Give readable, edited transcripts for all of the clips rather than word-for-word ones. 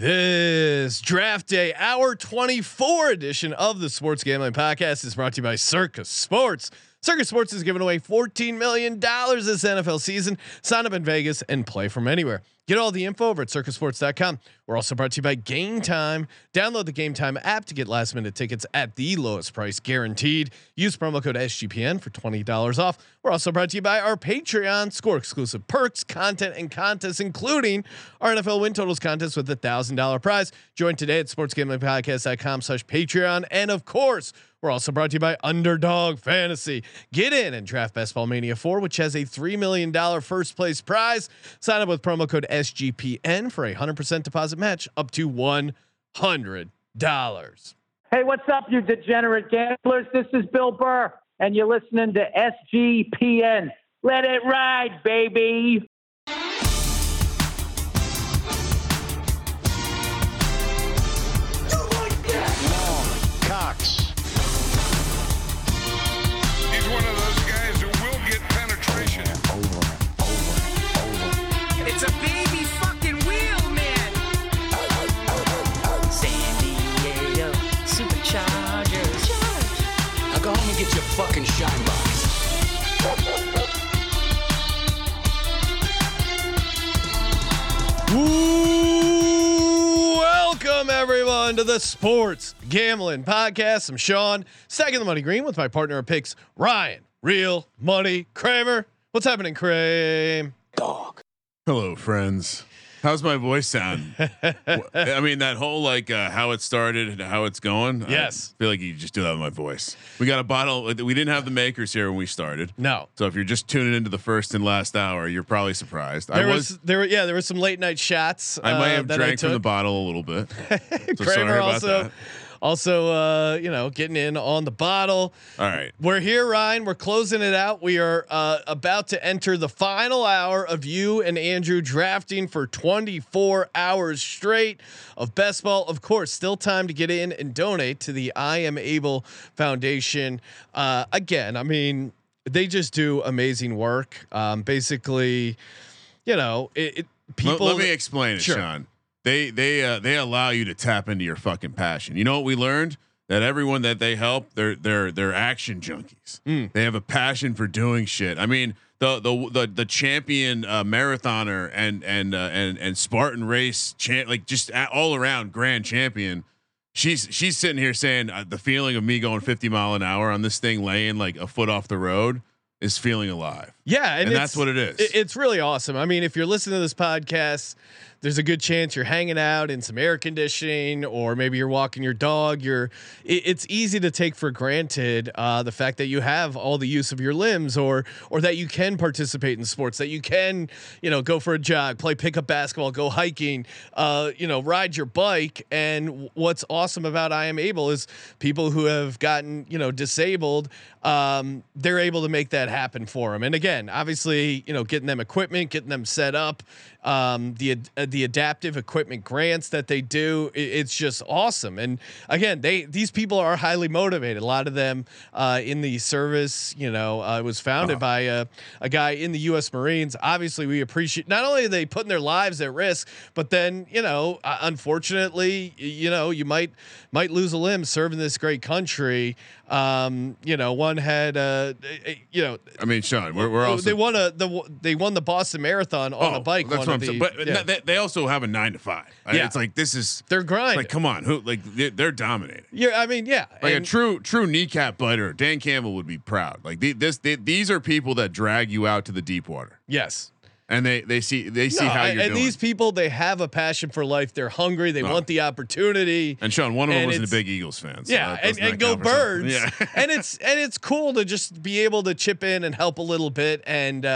This draft day hour 24 edition of the Sports Gambling Podcast is brought to you by Circus Sports. Circus Sports is giving away $14 million this NFL season. Sign up in Vegas and play from anywhere. Get all the info over at circusports.com. We're also brought to you by Game Time. Download the Game Time app to get last minute tickets at the lowest price guaranteed. Use promo code SGPN for $20 off. We're also brought to you by our Patreon. Score exclusive perks, content, and contests, including our NFL win totals contest with $1,000 prize. Join today at sportsgamblingpodcast.com/Patreon. And of course, we're also brought to you by Underdog Fantasy. Get in and draft Best Ball Mania 4, which has a $3 million first place prize. Sign up with promo code SGPN for a 100% deposit match up to $100. Hey, what's up, you degenerate gamblers? This is Bill Burr, and you're listening to SGPN. Let it ride, baby. Fucking shine box. Welcome everyone to the Sports Gambling Podcast. I'm Sean, stacking the money green with my partner of picks, Ryan, Real Money Kramer. What's happening, Kramer? Dog. Hello, friends. How's my voice sound? I mean, that whole like how it started and how it's going. Yes. I feel like you just do that with my voice. We got a bottle. We didn't have the makers here when we started. No. So if you're just tuning into the first and last hour, you're probably surprised. There were some late night shots. I might have drank from the bottle a little bit. So sorry about that. Also, getting in on the bottle. All right. We're here, Ryan. We're closing it out. We are about to enter the final hour of you and Andrew drafting for 24 hours straight of best ball. Of course, still time to get in and donate to the I Am Able Foundation. Again, I mean, they just do amazing work. Basically, people. Let me explain it, sure. Sean. They allow you to tap into your fucking passion. You know what we learned? That everyone that they help, they're action junkies. Mm. They have a passion for doing shit. I mean, the champion marathoner and Spartan race all around grand champion. She's sitting here saying the feeling of me going 50 mile an hour on this thing, laying like a foot off the road, is feeling alive. Yeah. And that's what it is. It's really awesome. I mean, if you're listening to this podcast, there's a good chance you're hanging out in some air conditioning, or maybe you're walking your dog. It's easy to take for granted the fact that you have all the use of your limbs, or that you can participate in sports, that you can, go for a jog, play pickup basketball, go hiking, ride your bike. And what's awesome about I Am Able is people who have gotten, disabled, they're able to make that happen for them. And again, obviously, getting them equipment, getting them set up, the adaptive equipment grants that they do, it's just awesome. And again, these people are highly motivated. A lot of them in the service, it was founded by a guy in the U.S. Marines. Obviously, we appreciate not only are they putting their lives at risk, but then unfortunately, you might lose a limb serving this great country. One had I mean, Sean, we're also they won the Boston Marathon on a bike. That's what I'm saying. But yeah. They also have a 9-to-5. Yeah. It's like this is their grind. Like, come on, they're dominating. Yeah, I mean, yeah. Like a true kneecap biter, Dan Campbell would be proud. Like these are people that drag you out to the deep water. Yes. And they see how you're doing. And these people, they have a passion for life. They're hungry. They want the opportunity. And Sean, one of them wasn't a big Eagles fan. So yeah, and go Birds. Yeah. and it's cool to just be able to chip in and help a little bit. And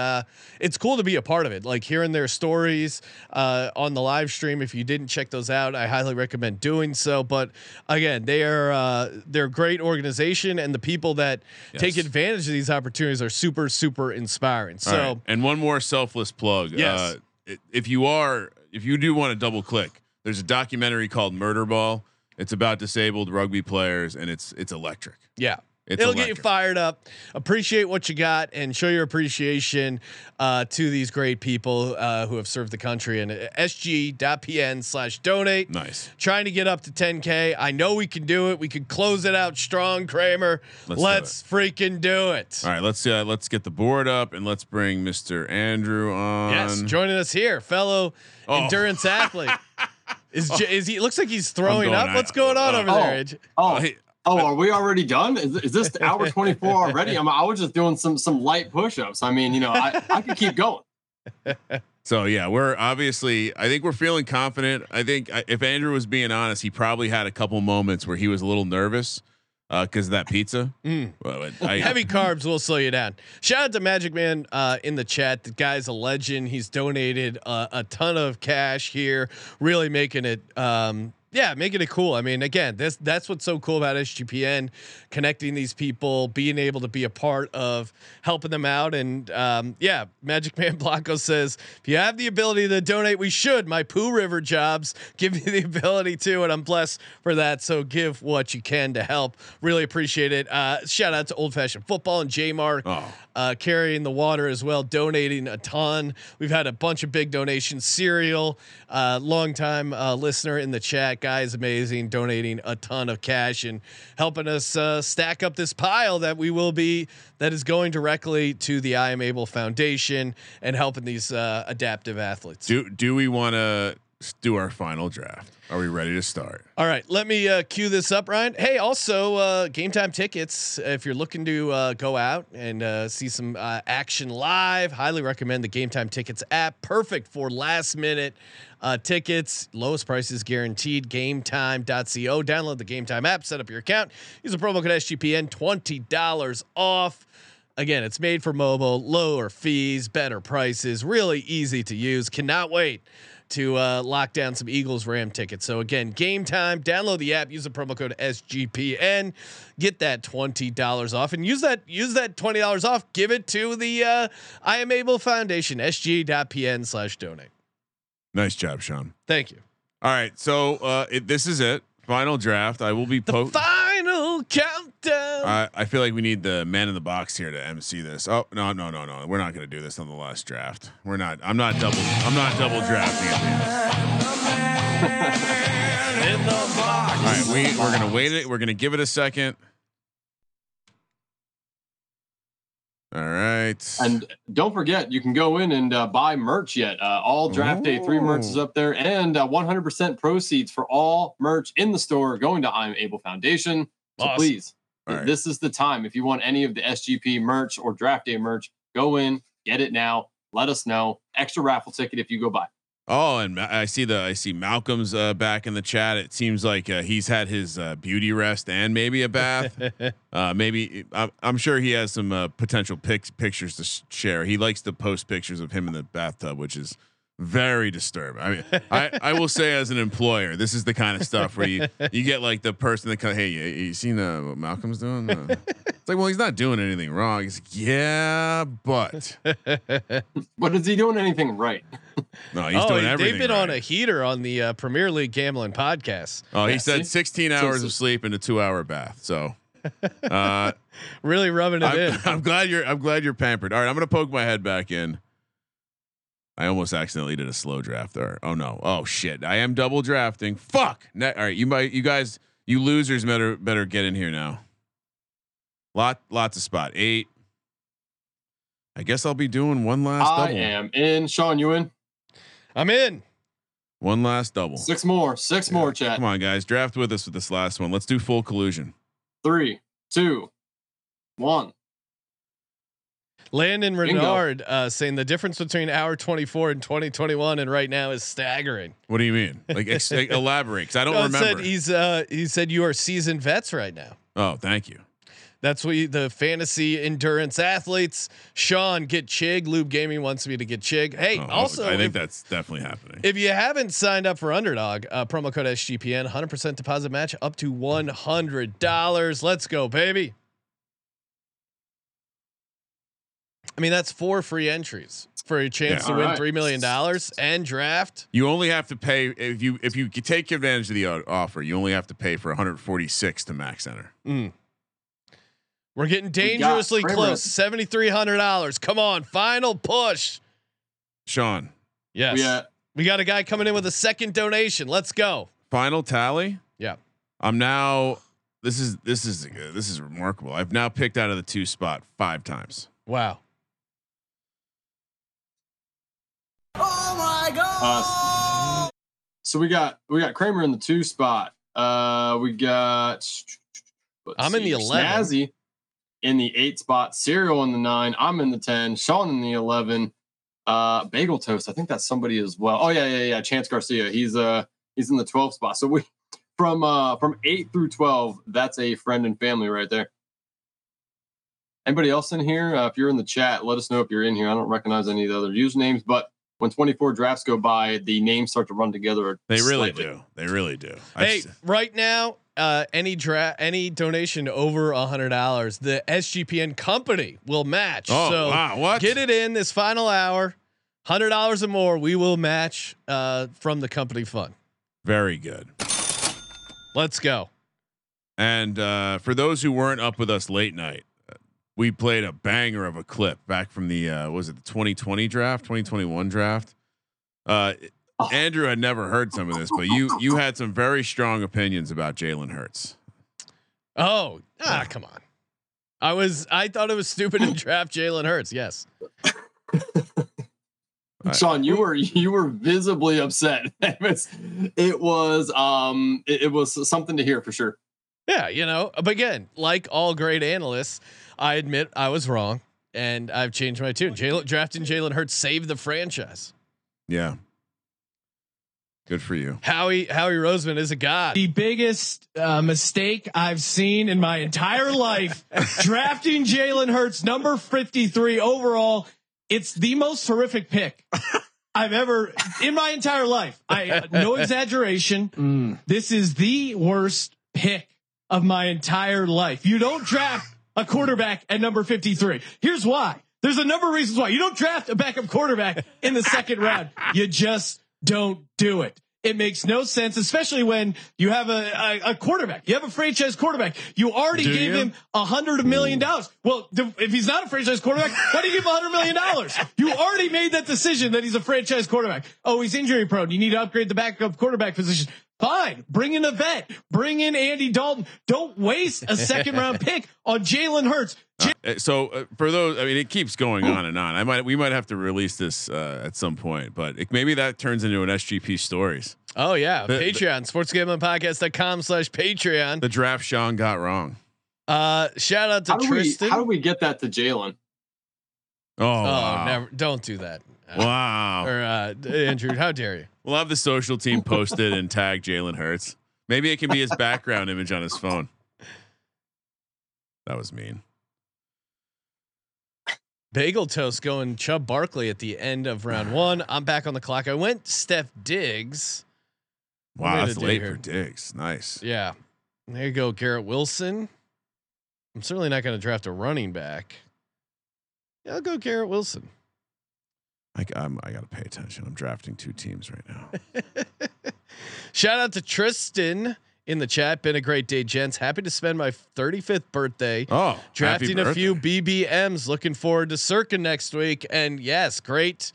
it's cool to be a part of it. Like hearing their stories on the live stream. If you didn't check those out, I highly recommend doing so. But again, they're a great organization, and the people that take advantage of these opportunities are super, super inspiring. So right. And one more selfless plug. Yes. If you do want to double click, there's a documentary called Murderball. It's about disabled rugby players, and it's electric. Yeah. It'll get you fired up. Appreciate what you got and show your appreciation to these great people who have served the country. And sg.pn/donate. Nice. Trying to get up to 10K. I know we can do it. We can close it out strong, Kramer. Let's freaking do it. All right, let's get the board up and let's bring Mr. Andrew on. Yes, joining us here, fellow endurance athlete. Is he? Looks like he's throwing up. What's going on over there? Oh, are we already done? Is this hour 24 already? I was just doing some light push-ups. I mean, you know, I could keep going. So yeah, we're obviously, I think we're feeling confident. I think if Andrew was being honest, he probably had a couple moments where he was a little nervous because of that pizza. Well, heavy carbs will slow you down. Shout out to Magic Man in the chat. The guy's a legend. He's donated a ton of cash here, really making it. Yeah, making it cool. I mean, again, that's what's so cool about SGPN, connecting these people, being able to be a part of helping them out. And yeah, Magic Man Blanco says, if you have the ability to donate, we should. My Pooh River jobs give me the ability to, and I'm blessed for that. So give what you can to help. Really appreciate it. Shout out to Old Fashioned Football and J Mark carrying the water as well, donating a ton. We've had a bunch of big donations. Serial, longtime listener in the chat. Guy is amazing, donating a ton of cash and helping us stack up this pile that is going directly to the I Am Able Foundation and helping these adaptive athletes. Do we want to do our final draft? Are we ready to start? All right, let me cue this up, Ryan. Hey, also game time tickets. If you're looking to go out and see some action live, highly recommend the Game Time Tickets app. Perfect for last minute tickets, lowest prices guaranteed. GameTime.co. Download the Game Time app. Set up your account. Use the promo code SGPN. $20 off. Again, it's made for mobile. Lower fees, better prices. Really easy to use. Cannot wait to lock down some Eagles Ram tickets. So again, Game Time, download the app, use the promo code SGPN, get that $20 off, and use that $20 off. Give it to the I Am Able Foundation, sg.pn/donate. Nice job, Sean. Thank you. All right. So this is it. Final draft. I will be final countdown. I feel like we need the man in the box here to MC this. Oh no! We're not going to do this on the last draft. We're not. I'm not double drafting. Man in the box. All right, we're going to wait it. We're going to give it a second. All right. And don't forget, you can go in and buy merch yet. All draft day, 3 merch is up there, and 100% proceeds for all merch in the store going to I Am Able Foundation. So awesome. Please, this is the time. If you want any of the SGP merch or draft day merch, go in, get it now. Let us know. Extra raffle ticket if you go buy. Oh, and I see Malcolm's back in the chat. It seems like he's had his beauty rest and maybe a bath. Maybe I'm sure he has some potential pictures to share. He likes to post pictures of him in the bathtub, which is very disturbing. I mean, I will say as an employer, this is the kind of stuff where you get like the person that kind of, hey, you seen what Malcolm's doing? It's like, well, he's not doing anything wrong. He's like, yeah, but is he doing anything right? No, he's doing everything. They've been on a heater on the Premier League gambling podcast. Oh, he said 16 hours of sleep and a 2-hour bath. So really rubbing it in. I'm glad you're pampered. All right, I'm gonna poke my head back in. I almost accidentally did a slow draft there. Oh no. Oh shit. I am double drafting. Fuck. All right. You losers better get in here now. Lots of spot 8. I guess I'll be doing one last double. I am in. Sean, you in? I'm in. One last double. 6 more chat. Come on guys. Draft with us with this last one. Let's do full collusion. 3, 2, 1. Landon Renard saying the difference between hour 24 and 2021 and right now is staggering. What do you mean? Like elaborate, because I don't remember. He said you are seasoned vets right now. Oh, thank you. That's what the fantasy endurance athletes. Sean, get Chig. Lube Gaming wants me to get Chig. Hey, also I think that's definitely happening. If you haven't signed up for Underdog, promo code SGPN, 100% deposit match up to $100. Let's go, baby. I mean, that's 4 free entries for a chance to win $3 million and draft. You only have to pay if you take advantage of the offer. You only have to pay for $146 to max enter. We're getting dangerously close. $7,300. Come on, final push. Sean. Yes. Yeah. We got a guy coming in with a second donation. Let's go. Final tally. Yeah. I'm now. This is remarkable. I've now picked out of the two spot 5 times. Wow. Oh my God. So we got Kramer in the 2 spot. We got. I'm in the 11. Snazzy in the 8 spot. Cereal in the 9. I'm in the 10. Sean in the 11. Bagel Toast. I think that's somebody as well. Oh yeah. Chance Garcia. He's in the 12 spot. So we from 8 through 12. That's a friend and family right there. Anybody else in here? If you're in the chat, let us know if you're in here. I don't recognize any of the other usernames, but when 24 drafts go by, the names start to run together. They really do. They really do. Hey, right now. Any donation over $100, the SGPN company will match. Oh, so wow, what? Get it in this final hour, $100 or more. We will match from the company fund. Very good. Let's go. And for those who weren't up with us late night, we played a banger of a clip back from the was it the 2020 draft, 2021 draft. Andrew had never heard some of this, but you had some very strong opinions about Jalen Hurts. Oh, come on! I thought it was stupid to draft Jalen Hurts. Yes, Sean, you were visibly upset. It was something to hear for sure. Yeah, but again, like all great analysts, I admit I was wrong, and I've changed my tune. Drafting Jalen Hurts saved the franchise. Yeah. Good for you. Howie Roseman is a god. The biggest mistake I've seen in my entire life, drafting Jalen Hurts, number 53 overall. It's the most horrific pick I've ever in my entire life. No exaggeration. This is the worst pick of my entire life. You don't draft a quarterback at number 53. Here's why. There's a number of reasons why you don't draft a backup quarterback in the second round. You just don't do it. It makes no sense, especially when you have a quarterback. You have a franchise quarterback. You already gave him $100 million. Well, if he's not a franchise quarterback, why do you give $100 million? You already made that decision that he's a franchise quarterback. Oh, he's injury prone. You need to upgrade the backup quarterback position. Fine. Bring in a vet. Bring in Andy Dalton. Don't waste a second round pick on Jalen Hurts. So for those, it keeps going on and on. We might have to release this at some point, but maybe that turns into an SGP stories. Oh yeah, Patreon sportsgamblingpodcast.com/Patreon. The draft Sean got wrong. Shout out to Tristan. How do we get that to Jalen? Oh, wow. Never! Don't do that. Wow. Or Andrew, how dare you? We'll have the social team post it and tag Jalen Hurts. Maybe it can be his background image on his phone. That was mean. Bagel Toast going Chub Barkley at the end of round 1. I'm back on the clock. I went Steph Diggs. Wow, that's late for Diggs. Nice. Yeah. There you go, Garrett Wilson. I'm certainly not going to draft a running back. Yeah, I'll go Garrett Wilson. I got to pay attention. I'm drafting 2 teams right now. Shout out to Tristan in the chat. Been a great day, gents. Happy to spend my 35th birthday. Oh, drafting a few BBMs. Looking forward to Circa next week. And yes, great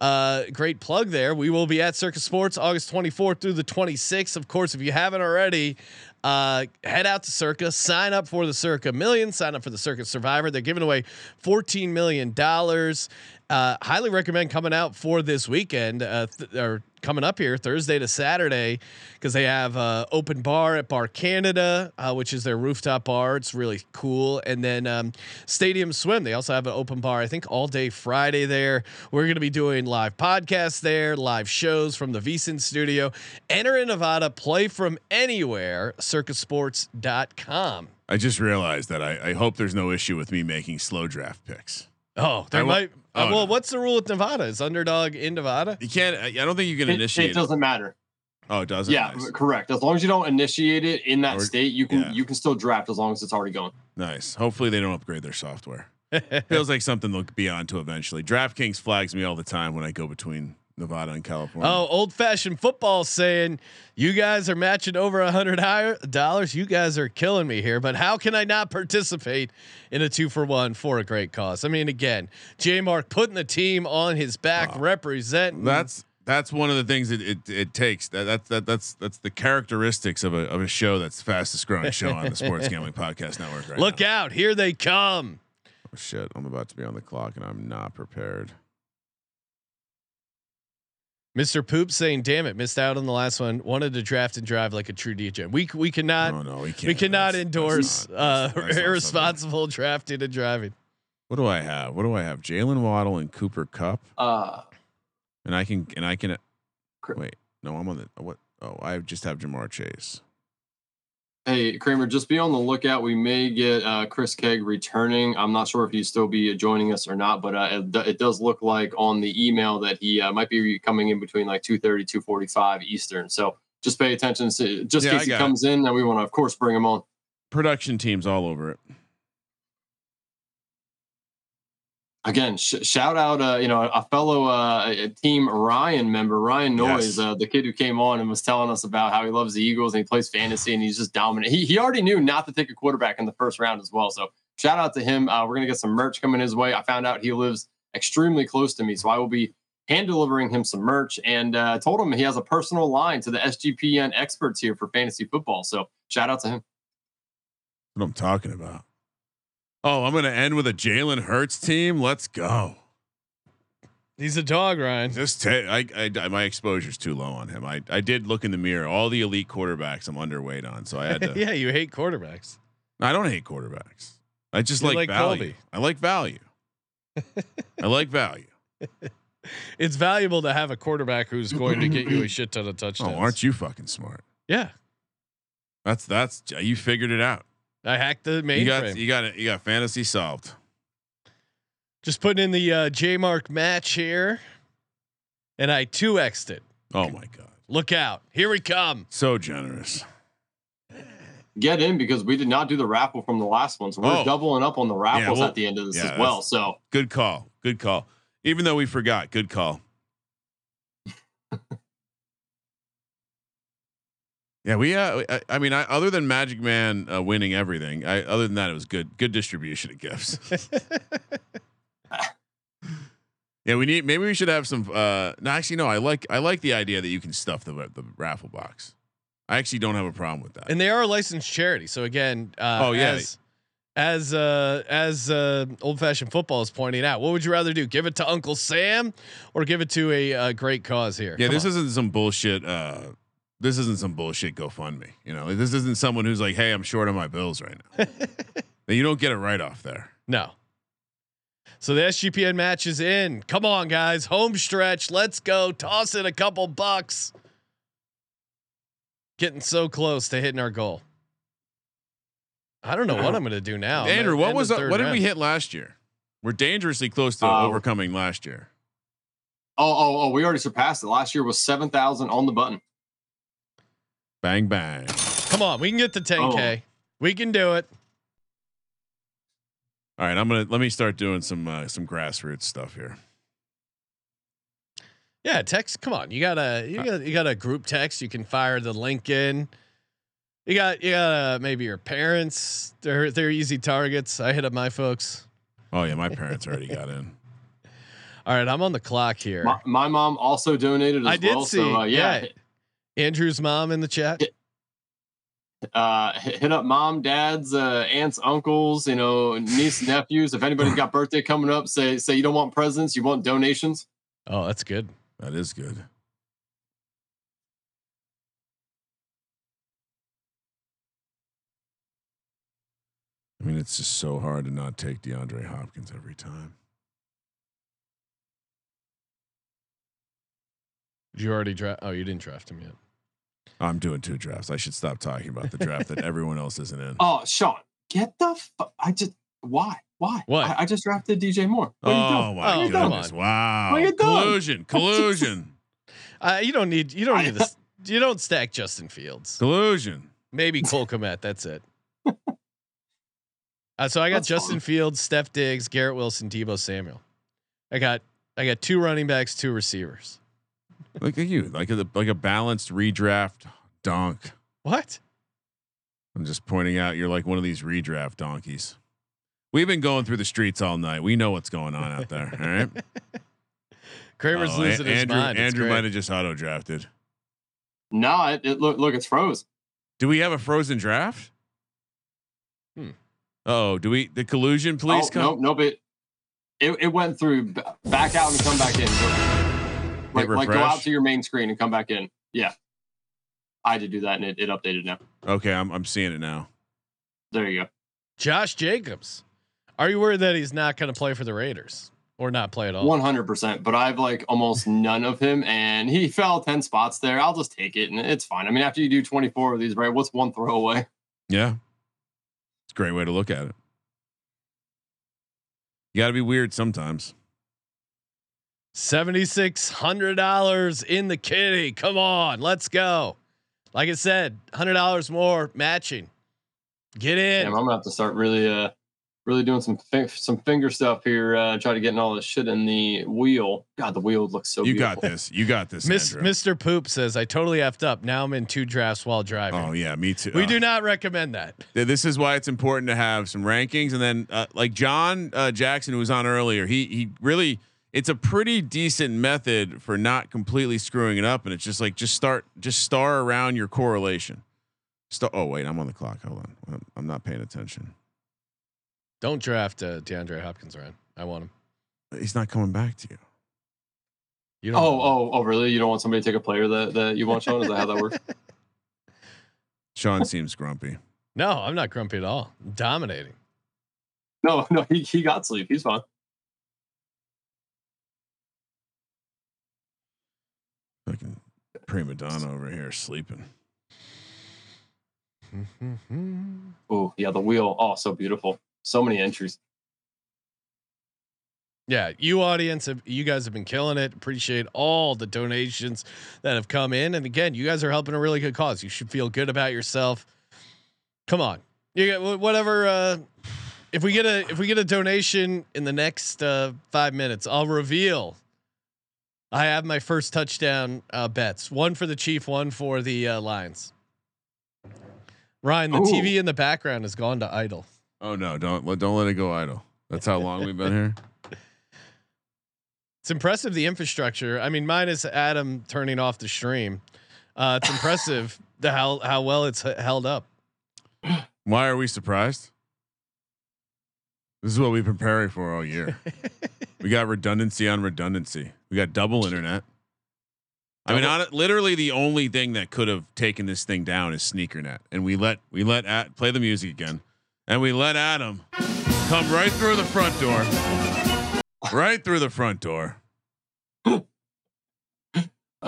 plug there. We will be at Circus Sports August 24th through the 26th. Of course, if you haven't already, head out to Circa, sign up for the Circa Million, sign up for the Circa Survivor. They're giving away $14 million. Highly recommend coming out for this weekend or coming up here Thursday to Saturday, because they have open bar at Bar Canada, which is their rooftop bar. It's really cool. And then Stadium Swim. They also have an open bar, I think, all day Friday there. We're going to be doing live podcasts there, live shows from the VSiN studio. Enter in Nevada, play from anywhere. Circusports.com. I just realized that I hope there's no issue with me making slow draft picks. Oh, there might. Well, what's the rule with Nevada? Is Underdog in Nevada? You can't. I don't think you can initiate. It doesn't matter. Oh, it doesn't. Yeah, nice. Correct. As long as you don't initiate it in that state, you can still draft as long as it's already going. Nice. Hopefully, they don't upgrade their software. Feels like something they'll be on to eventually. DraftKings flags me all the time when I go between Nevada and California. Oh, old fashioned football saying you guys are matching over $100. You guys are killing me here, but how can I not participate in a 2-for-1 for a great cause? I mean, again, J Mark putting the team on his back, representing. That's one of the things it takes. That's the characteristics of a show that's the fastest growing show on the Sports Gambling Podcast Network. Right Look now. Out! Here they come. Oh shit! I'm about to be on the clock and I'm not prepared. Mr. Poop saying, "Damn it, missed out on the last one. Wanted to draft and drive like a true DJ. We cannot. Oh, no, we cannot endorse irresponsible drafting and driving. What do I have? What do I have? Jalen Waddle and Cooper Kupp. And I can wait. No, I'm on the what? Oh, I just have Jamar Chase. Hey Kramer, just be on the lookout. We may get Chris Kegg returning. I'm not sure if he'll still be joining us or not, but it does look like on the email that he might be coming in between like 2:30, 2:45 Eastern. So just pay attention. Just in case he comes in, and we want to of course bring him on. Production teams all over it. Again, shout out, a fellow team Ryan member, Ryan Noyes, yes. The kid who came on and was telling us about how he loves the Eagles and he plays fantasy and he's just dominant. He already knew not to take a quarterback in the first round as well. So shout out to him. We're going to get some merch coming his way. I found out he lives extremely close to me, so I will be hand delivering him some merch and told him he has a personal line to the SGPN experts here for fantasy football. So shout out to him. What I'm talking about. Oh, I'm going to end with a Jalen Hurts team. Let's go. He's a dog, Ryan. Just my exposure's too low on him. I did look in the mirror. All the elite quarterbacks I'm underweight on, so I had to. Yeah, you hate quarterbacks. I don't hate quarterbacks. I just like value. Colby. I like value. I like value. It's valuable to have a quarterback who's going to get you a shit ton of touchdowns. Oh, aren't you fucking smart? Yeah. That's you figured it out. I hacked the mainframe. You got fantasy solved. Just putting in the J Mark match here, and I 2x'd it. Oh my god! Look out! Here we come. So generous. Get in because we did not do the raffle from the last one, so we're doubling up on the raffles at the end of this as well. So good call. Good call. Even though we forgot, good call. Yeah, I mean, other than Magic Man winning everything, other than that, it was good distribution of gifts. Yeah, maybe we should have some. I like the idea that you can stuff the raffle box. I actually don't have a problem with that. And they are a licensed charity, so again, as old fashioned football is pointing out, what would you rather do? Give it to Uncle Sam or give it to a great cause here? Yeah, Isn't some bullshit. This isn't some bullshit GoFundMe. You know, this isn't someone who's like, "Hey, I'm short on my bills right now." You don't get a write off there. No. So the SGPN match is in. Come on, guys, home stretch. Let's go. Toss in a couple bucks. Getting so close to hitting our goal. I don't know what I'm going to do now. Andrew, what did we hit last year? We're dangerously close to overcoming last year. Oh! We already surpassed it. Last year was 7,000 on the button. Bang, bang. Come on. We can get to 10K. We can do it. All right. Let me start doing some grassroots stuff here. Yeah. Text. Come on. You got a group text. You can fire the link in. You got maybe your parents. They're easy targets. I hit up my folks. Oh yeah. My parents already got in. All right. I'm on the clock here. My mom also donated as well. I did see. So, yeah. Andrew's mom in the chat. Hit up mom, dads, aunts, uncles, niece, nephews. If anybody's got birthday coming up, say you don't want presents, you want donations. Oh, that's good. That is good. I mean, it's just so hard to not take DeAndre Hopkins every time. Did you already draft? Oh, you didn't draft him yet. I'm doing two drafts. I should stop talking about the draft that everyone else isn't in. Oh, Sean, get the fuck! Why? What? I just drafted DJ Moore. What are you doing? My goodness! Wow! What are you doing? Collusion! You don't need this. You don't stack Justin Fields. Collusion. Maybe Cole Kmet. That's it. So I got Justin Fields, Steph Diggs, Garrett Wilson, Debo Samuel. I got two running backs, two receivers. Look at you, like a balanced redraft donk. What? I'm just pointing out you're like one of these redraft donkeys. We've been going through the streets all night. We know what's going on out there. All right. Kramer's losing his mind. Andrew might have just auto drafted. No, look, it's froze. Do we have a frozen draft? Oh, do we? The collusion, please. Nope. It went through back out and come back in. Like go out to your main screen and come back in. Yeah, I had to do that and it updated now. Okay, I'm seeing it now. There you go. Josh Jacobs, are you worried that he's not going to play for the Raiders or not play at all? 100%. But I've like almost none of him, and he fell 10 spots there. I'll just take it, and it's fine. I mean, after you do 24 of these, right? What's one throwaway? Yeah, it's a great way to look at it. You got to be weird sometimes. $7,600 in the kitty. Come on, let's go. Like I said, $100 more matching. Get in. Damn, I'm gonna have to start really doing some finger stuff here. Try to get in all this shit in the wheel. God, the wheel looks so. Beautiful. Got this. You got this. Mr. Poop says I totally effed up. Now I'm in two drafts while driving. Oh yeah, me too. We do not recommend that. This is why it's important to have some rankings, and then like John Jackson, who was on earlier, he really. It's a pretty decent method for not completely screwing it up. And it's just like, just star around your correlation. Oh wait, I'm on the clock. Hold on. I'm not paying attention. Don't draft DeAndre Hopkins, Ryan. I want him. He's not coming back to you. You don't really? You don't want somebody to take a player that you want, Sean? Is that how that works? Sean seems grumpy. No, I'm not grumpy at all. I'm dominating. No, he got sleep. He's fine. Fucking prima donna over here sleeping. Oh yeah, the wheel. Oh, so beautiful. So many entries. Yeah, you audience, you guys have been killing it. Appreciate all the donations that have come in, and again, you guys are helping a really good cause. You should feel good about yourself. Come on, you get whatever. If we get a donation in the next 5 minutes, I'll reveal. I have my first touchdown bets. One for the Chief, one for the Lions. Ryan, the TV in the background has gone to idle. Oh no! Don't let it go idle. That's how long we've been here. It's impressive, the infrastructure. I mean, minus Adam turning off the stream, it's impressive how well it's held up. Why are we surprised? This is what we've been preparing for all year. We got redundancy on redundancy. We got double internet. I mean, literally the only thing that could have taken this thing down is SneakerNet, and we let play the music again, and we let Adam come right through the front door,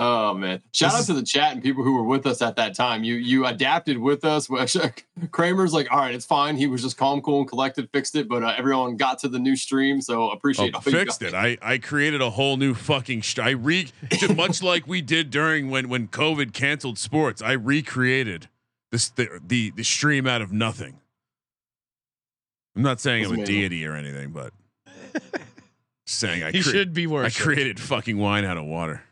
Oh man! Shout out to the chat and people who were with us at that time. You adapted with us. Kramer's like, all right, it's fine. He was just calm, cool, and collected. Fixed it, but everyone got to the new stream, so appreciate. Oh, fixed it. I created a whole new fucking. Much like we did during when COVID canceled sports. I recreated this the stream out of nothing. I'm not saying I'm a deity or anything, but saying I should be worse. I created fucking wine out of water.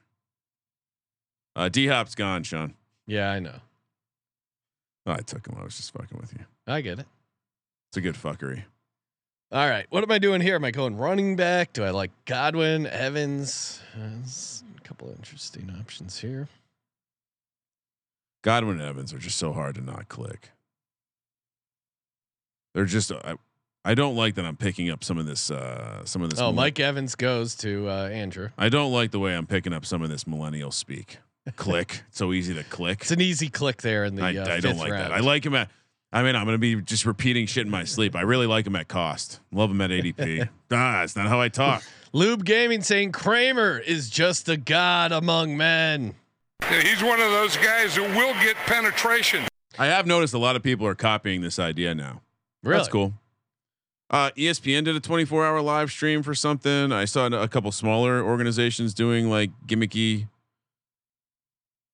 D Hop's gone, Sean. Yeah, I know. Oh, I took him. I was just fucking with you. I get it. It's a good fuckery. All right. What am I doing here? Am I going running back? Do I like Godwin, Evans? A couple of interesting options here. Godwin and Evans are just so hard to not click. They're just, I don't like that I'm picking up some of this. Oh, Mike Evans goes to Andrew. I don't like the way I'm picking up some of this millennial speak. Click. It's so easy to click. It's an easy click there in the I don't like round. That. I like him at I'm going to be just repeating shit in my sleep. I really like him at cost. Love him at ADP. That's not how I talk. Lube Gaming saying Kramer is just a god among men. Yeah, he's one of those guys who will get penetration. I have noticed a lot of people are copying this idea now. Really? That's cool. ESPN did a 24-hour live stream for something. I saw a couple smaller organizations doing like gimmicky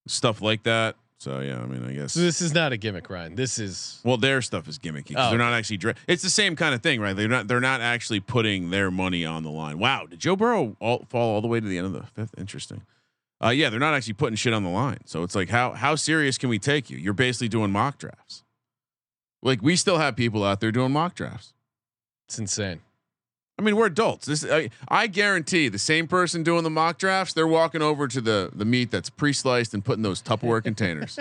stuff like that. So yeah, I mean, I guess so. This is not a gimmick, Ryan. This is their stuff is gimmicky because they're not actually. It's the same kind of thing, right? They're not actually putting their money on the line. Wow, did Joe Burrow fall all the way to the end of the fifth? Interesting. Yeah, they're not actually putting shit on the line. So it's like, how serious can we take you? You're basically doing mock drafts. Like, we still have people out there doing mock drafts. It's insane. I mean, we're adults. This I guarantee the same person doing the mock drafts, they're walking over to the meat that's pre-sliced and putting those Tupperware containers.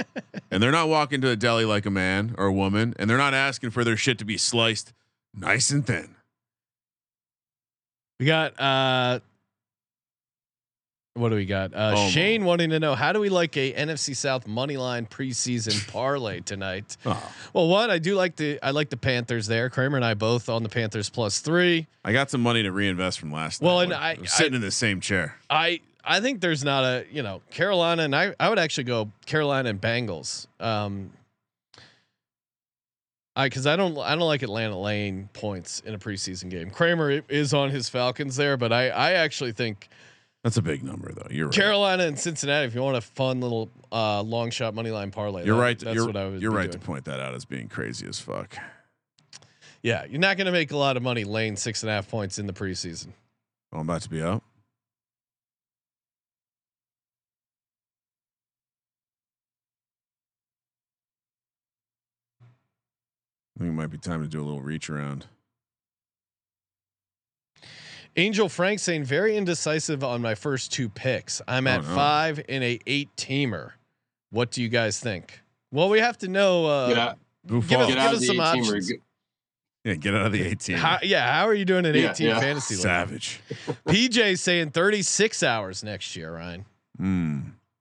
And they're not walking to a deli like a man or a woman, and they're not asking for their shit to be sliced nice and thin. We got what do we got? Shane wanting to know, how do we like a NFC South money line preseason parlay tonight? Oh. Well, one, I like the Panthers there. Kramer and I both on the Panthers +3. I got some money to reinvest from last night. Well, and I'm sitting in the same chair. I think there's not a, you know, Carolina, and I would actually go Carolina and Bengals. Because I don't like Atlanta laying points in a preseason game. Kramer is on his Falcons there, but I actually think. That's a big number, though. You're right. Carolina and Cincinnati. If you want a fun little long shot money line parlay, you're right. That's what I was. You're right to point that out as being crazy as fuck. Yeah, you're not going to make a lot of money laying 6.5 points in the preseason. Oh, I'm about to be out. I think it might be time to do a little reach around. Angel Frank saying very indecisive on my first two picks. I'm at 5 in a 8-teamer. What do you guys think? Well, we have to know. Give us some options. Yeah, get out of the 18. How are you doing in 18 fantasy? Savage. PJ saying 36 hours next year, Ryan.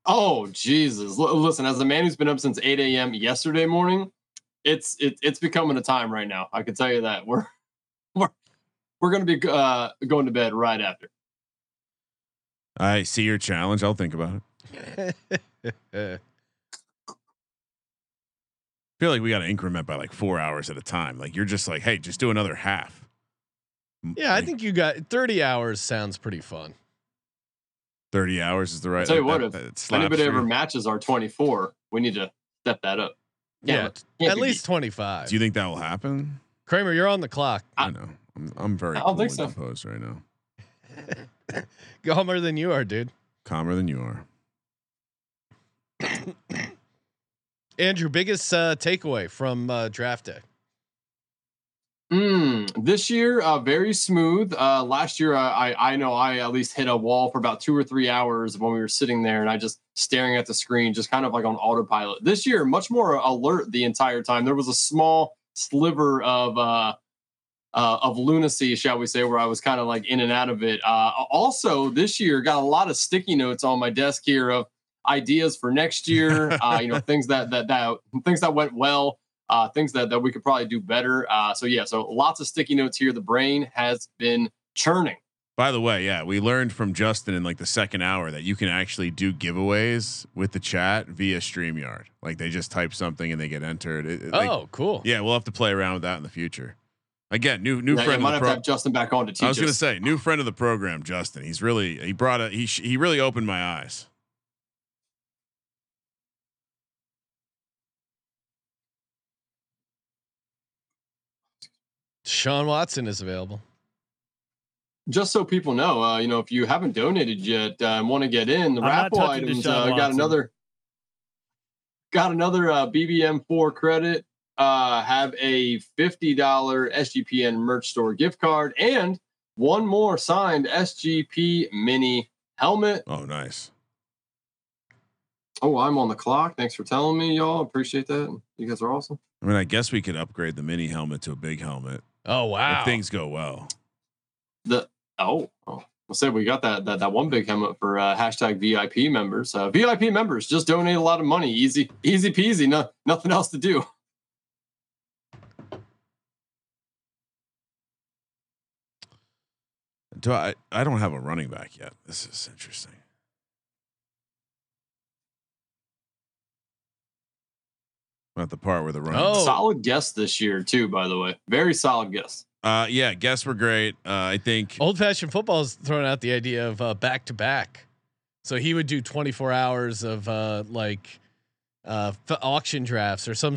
Oh Jesus! Listen, as a man who's been up since 8 a.m. yesterday morning, it's becoming a time right now. I can tell you that we're going to be going to bed right after. I see your challenge. I'll think about it. I feel like we got to increment by like 4 hours at a time. Like you're just like, hey, just do another half. Yeah, I think you got 30 hours. Sounds pretty fun. 30 hours is the right. I'll tell you what, if anybody ever matches our 24, we need to step that up. At least 25. Do you think that will happen? Kramer, you're on the clock. I know. I'm very composed right now. Calmer than you are, dude. Calmer than you are. Andrew, biggest takeaway from draft day. This year, very smooth. Last year, I know I at least hit a wall for about 2 or 3 hours when we were sitting there and I just staring at the screen, just kind of like on autopilot. This year, much more alert the entire time. There was a small sliver of lunacy, shall we say, where I was kind of like in and out of it. Also this year got a lot of sticky notes on my desk here of ideas for next year. Things that things that went well, things that we could probably do better. So lots of sticky notes here. The brain has been churning. By the way, yeah, we learned from Justin in like the second hour that you can actually do giveaways with the chat via StreamYard. Like they just type something and they get entered. Cool. Yeah, we'll have to play around with that in the future. Again, new friend. Might have to have Justin back on to teach us. I was going to say, new friend of the program, Justin. He's really he really opened my eyes. Sean Watson is available. Just so people know, if you haven't donated yet and want to get in, the raffle items got another BBM4 credit. Have a $50 SGPN merch store gift card and one more signed SGP mini helmet. Oh, nice. Oh, I'm on the clock. Thanks for telling me, y'all. Appreciate that. You guys are awesome. I mean, I guess we could upgrade the mini helmet to a big helmet. Oh, wow. If things go well. We'll say we got that one big helmet for hashtag VIP members. VIP members just donate a lot of money. Easy peasy. No, nothing else to do. I don't have a running back yet. This is interesting. Not the part where the running solid guess this year too, by the way, very solid guess. Guests were great. I think old fashioned football is throwing out the idea of back to back. So he would do 24 hours of auction drafts or some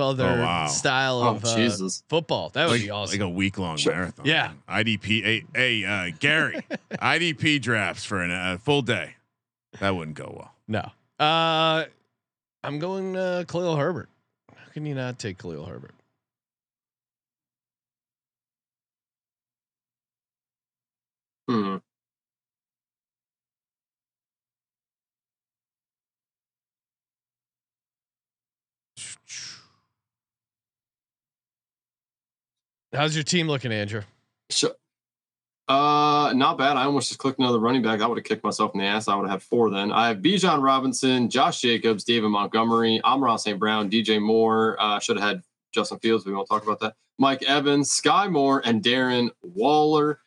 other style of football. That would be awesome. Like a week long marathon. Yeah. IDP Gary IDP drafts for a full day. That wouldn't go well. No. I'm going Khalil Herbert. How can you not take Khalil Herbert? Hmm. How's your team looking, Andrew? So, not bad. I almost just clicked another running back. I would have kicked myself in the ass. I would have had four then. I have Bijan Robinson, Josh Jacobs, David Montgomery, Amon-Ra St. Brown, DJ Moore. Should have had Justin Fields. We won't talk about that. Mike Evans, Sky Moore, and Darren Waller.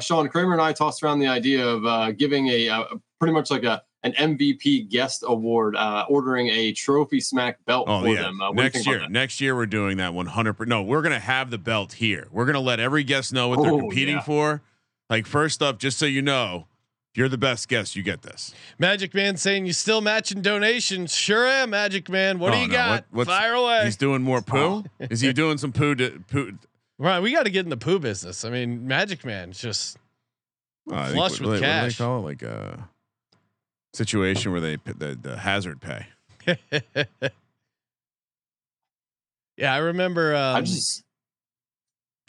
Sean Kramer and I tossed around the idea of giving a pretty much like an MVP guest award, ordering a trophy smack belt for them. Next year we're doing that 100%. No, we're going to have the belt here. We're going to let every guest know what they're competing for. Like, first up, just so you know, if you're the best guest, you get this. Magic Man saying you still matching donations. Sure am, Magic Man. What do you got? Fire away. He's doing more poo. Is he doing some poo? Right, we got to get in the poo business. I mean, Magic Man's just flush with cash. What do they call it? Like a situation where they put the hazard pay. Yeah, I remember.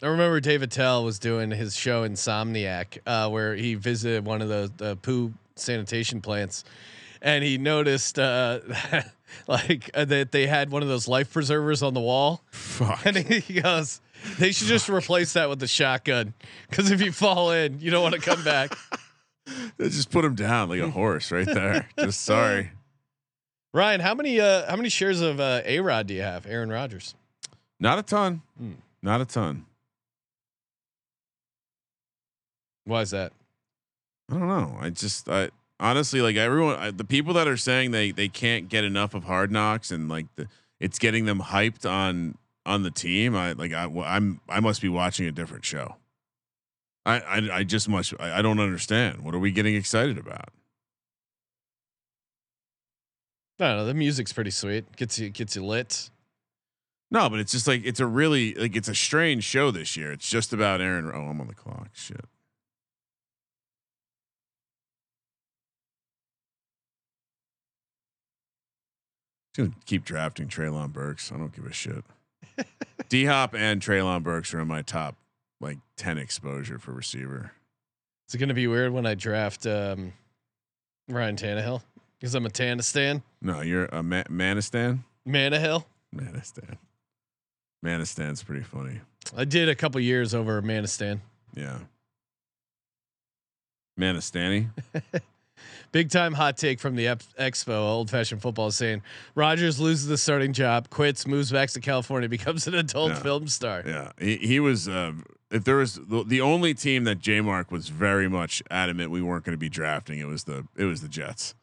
I remember Dave Attell was doing his show Insomniac, where he visited one of the poo sanitation plants, and he noticed that they had one of those life preservers on the wall. Fuck. And he goes, they should just replace that with the shotgun, because if you fall in, you don't want to come back. They just put him down like a horse right there. Just sorry. Ryan, how many shares of A-Rod do you have? Aaron Rodgers. Not a ton. Not a ton. Why is that? I don't know. I honestly, like everyone, the people that are saying they can't get enough of Hard Knocks and like it's getting them hyped on the team. I must be watching a different show. I don't understand. What are we getting excited about? No, the music's pretty sweet. Gets you lit. No, but it's just like, it's a really, like, it's a strange show this year. It's just about Aaron. Oh, I'm on the clock. Shit. Just gonna keep drafting Treylon Burks. I don't give a shit. D-Hop and Treylon Burks are in my top like 10 exposure for receiver. Is it going to be weird when I draft Ryan Tannehill? Because I'm a Tanistan. No, you're a Manistan. Manahill. Manistan. Manistan's pretty funny. I did a couple years over Manistan. Yeah. Manistani. Big time hot take from the Expo. Old Fashioned Football saying Rodgers loses the starting job, quits, moves back to California, becomes an adult film star. Yeah, he was. If there was the only team that J Mark was very much adamant we weren't going to be drafting, it was the Jets.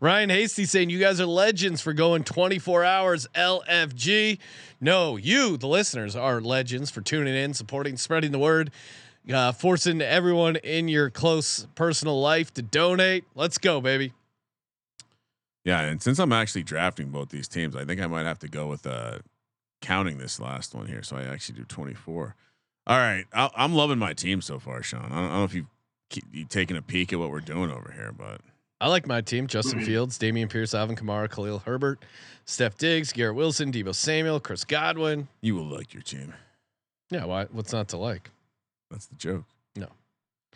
Ryan Hasty saying you guys are legends for going 24 hours LFG. No, you, the listeners, are legends for tuning in, supporting, spreading the word. Forcing everyone in your close personal life to donate. Let's go, baby. Yeah, and since I'm actually drafting both these teams, I think I might have to go with counting this last one here. So I actually do 24. All right, I'm loving my team so far, Sean. I don't know if you've taken a peek at what we're doing over here, but I like my team: Justin Fields, Damian Pierce, Alvin Kamara, Khalil Herbert, Steph Diggs, Garrett Wilson, Debo Samuel, Chris Godwin. You will like your team. Yeah, why? What's not to like? That's the joke. No,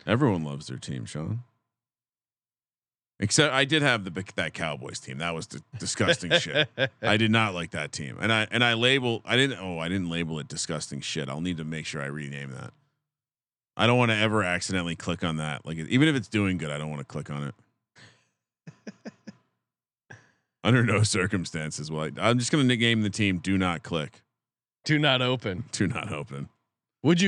everyone loves their team, Sean. Except I did have that Cowboys team. That was disgusting shit. I did not like that team, and I didn't label it disgusting shit. I'll need to make sure I rename that. I don't want to ever accidentally click on that. Like, even if it's doing good, I don't want to click on it. Under no circumstances. Well, I'm just going to name the team. Do not click. Do not open. Do not open. Would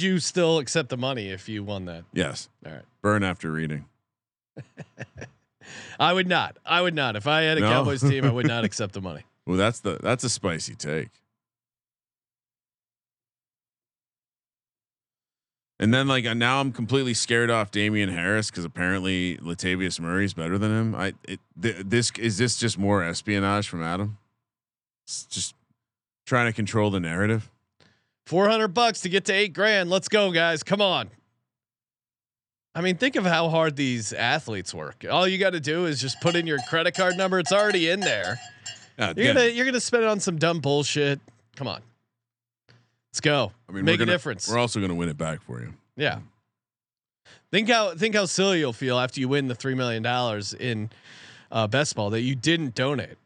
you still accept the money if you won that? Yes. All right. Burn after reading. I would not. If I had a Cowboys team, I would not accept the money. Well, that's a spicy take. And then now I'm completely scared off Damian Harris because apparently Latavius Murray's better than him. Is this just more espionage from Adam? It's just trying to control the narrative. $400 to get to $8,000. Let's go, guys. Come on. I mean, think of how hard these athletes work. All you got to do is just put in your credit card number. It's already in there. You're gonna spend it on some dumb bullshit. Come on, let's go. I mean, make a difference. We're also gonna win it back for you. Yeah. Think how silly you'll feel after you win the $3 million in best ball that you didn't donate.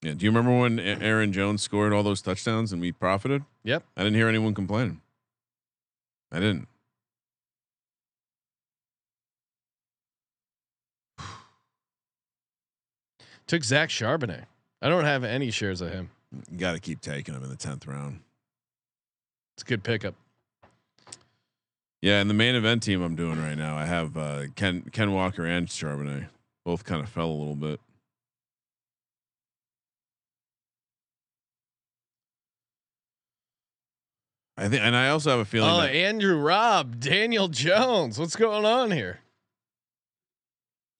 Yeah. Do you remember when Aaron Jones scored all those touchdowns and we profited? Yep. I didn't hear anyone complaining. I didn't. Took Zach Charbonnet. I don't have any shares of him. You got to keep taking him in the 10th round. It's a good pickup. Yeah, and the main event team I'm doing right now, I have Ken Walker and Charbonnet. Both kind of fell a little bit. I think, and I also have a feeling. Oh, Andrew Robb, Daniel Jones. What's going on here?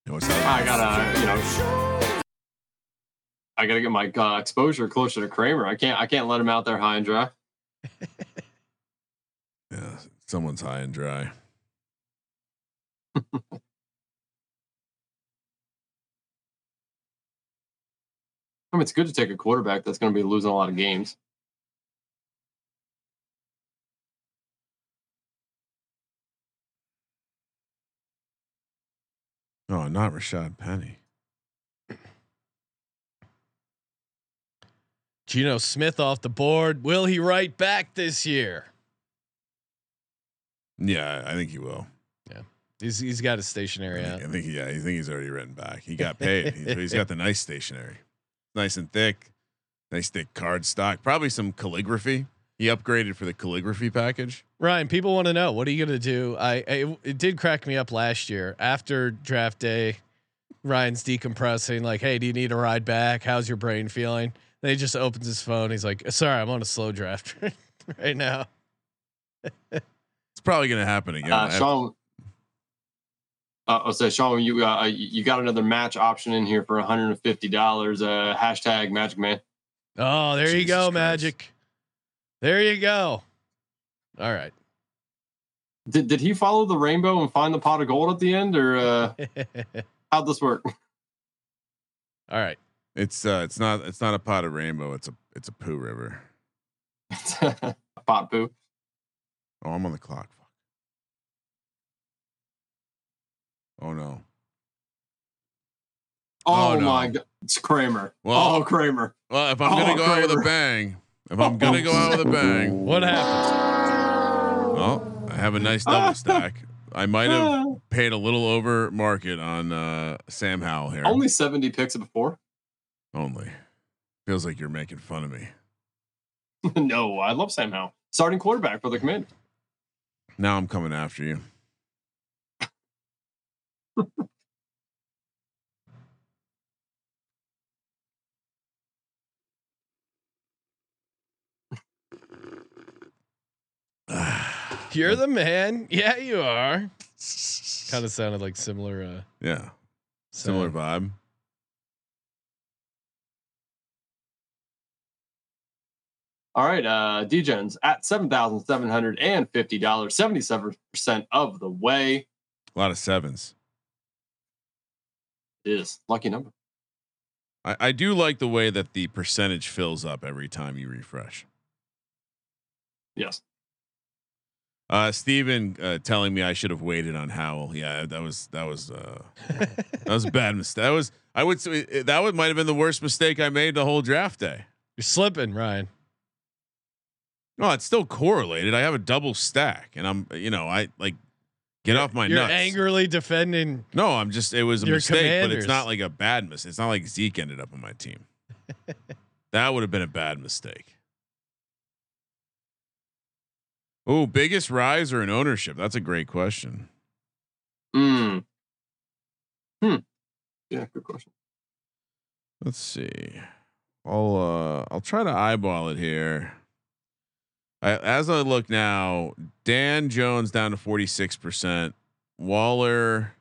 I gotta get my exposure closer to Kramer. I can't let him out there high and dry. Yeah, someone's high and dry. I mean, it's good to take a quarterback that's going to be losing a lot of games. No, not Rashad Penny. Geno Smith off the board. Will he write back this year? Yeah, I think he will. Yeah, he's got his stationery. I think he's already written back. He got paid. He's got the nice stationery, nice and thick, card stock. Probably some calligraphy. He upgraded for the calligraphy package. Ryan, people want to know, what are you gonna do? It did crack me up last year after draft day. Ryan's decompressing, like, hey, do you need a ride back? How's your brain feeling? And he just opens his phone. He's like, sorry, I'm on a slow draft right now. It's probably going to happen again. Sean, I'll say, Sean, you got another match option in here for $150. Hashtag Magic Man. Oh, there Jesus you go, Christ. Magic. There you go. All right. Did he follow the rainbow and find the pot of gold at the end, or how'd this work? All right. It's not a pot of rainbow. It's a poo river. It's a pot poo. Oh, I'm on the clock. Fuck. Oh no. Oh no. My God. It's Kramer. Well, oh, Kramer. Well, if I'm gonna go out with a bang, what happened? Well, I have a nice double stack. I might have paid a little over market on Sam Howell here. Only 70 picks before. Only feels like you're making fun of me. No, I love Sam Howell, starting quarterback for the Commanders. Now I'm coming after you. You're the man. Yeah, you are. Kind of sounded like similar. Yeah. Similar vibe. All right, DJ's at $7,750, 77% of the way. A lot of sevens. It is lucky number. I do like the way that the percentage fills up every time you refresh. Yes. Steven telling me I should have waited on Howell. Yeah, that was that was a bad mistake. Might have been the worst mistake I made the whole draft day. You're slipping, Ryan. No, it's still correlated. I have a double stack, and you're nuts. You're angrily defending. No, it was a mistake, Commanders. But it's not like a bad mistake. It's not like Zeke ended up on my team. That would have been a bad mistake. Oh, biggest riser in ownership. That's a great question. Yeah, good question. Let's see. I'll try to eyeball it here. As I look now, Dan Jones down to 46%, Waller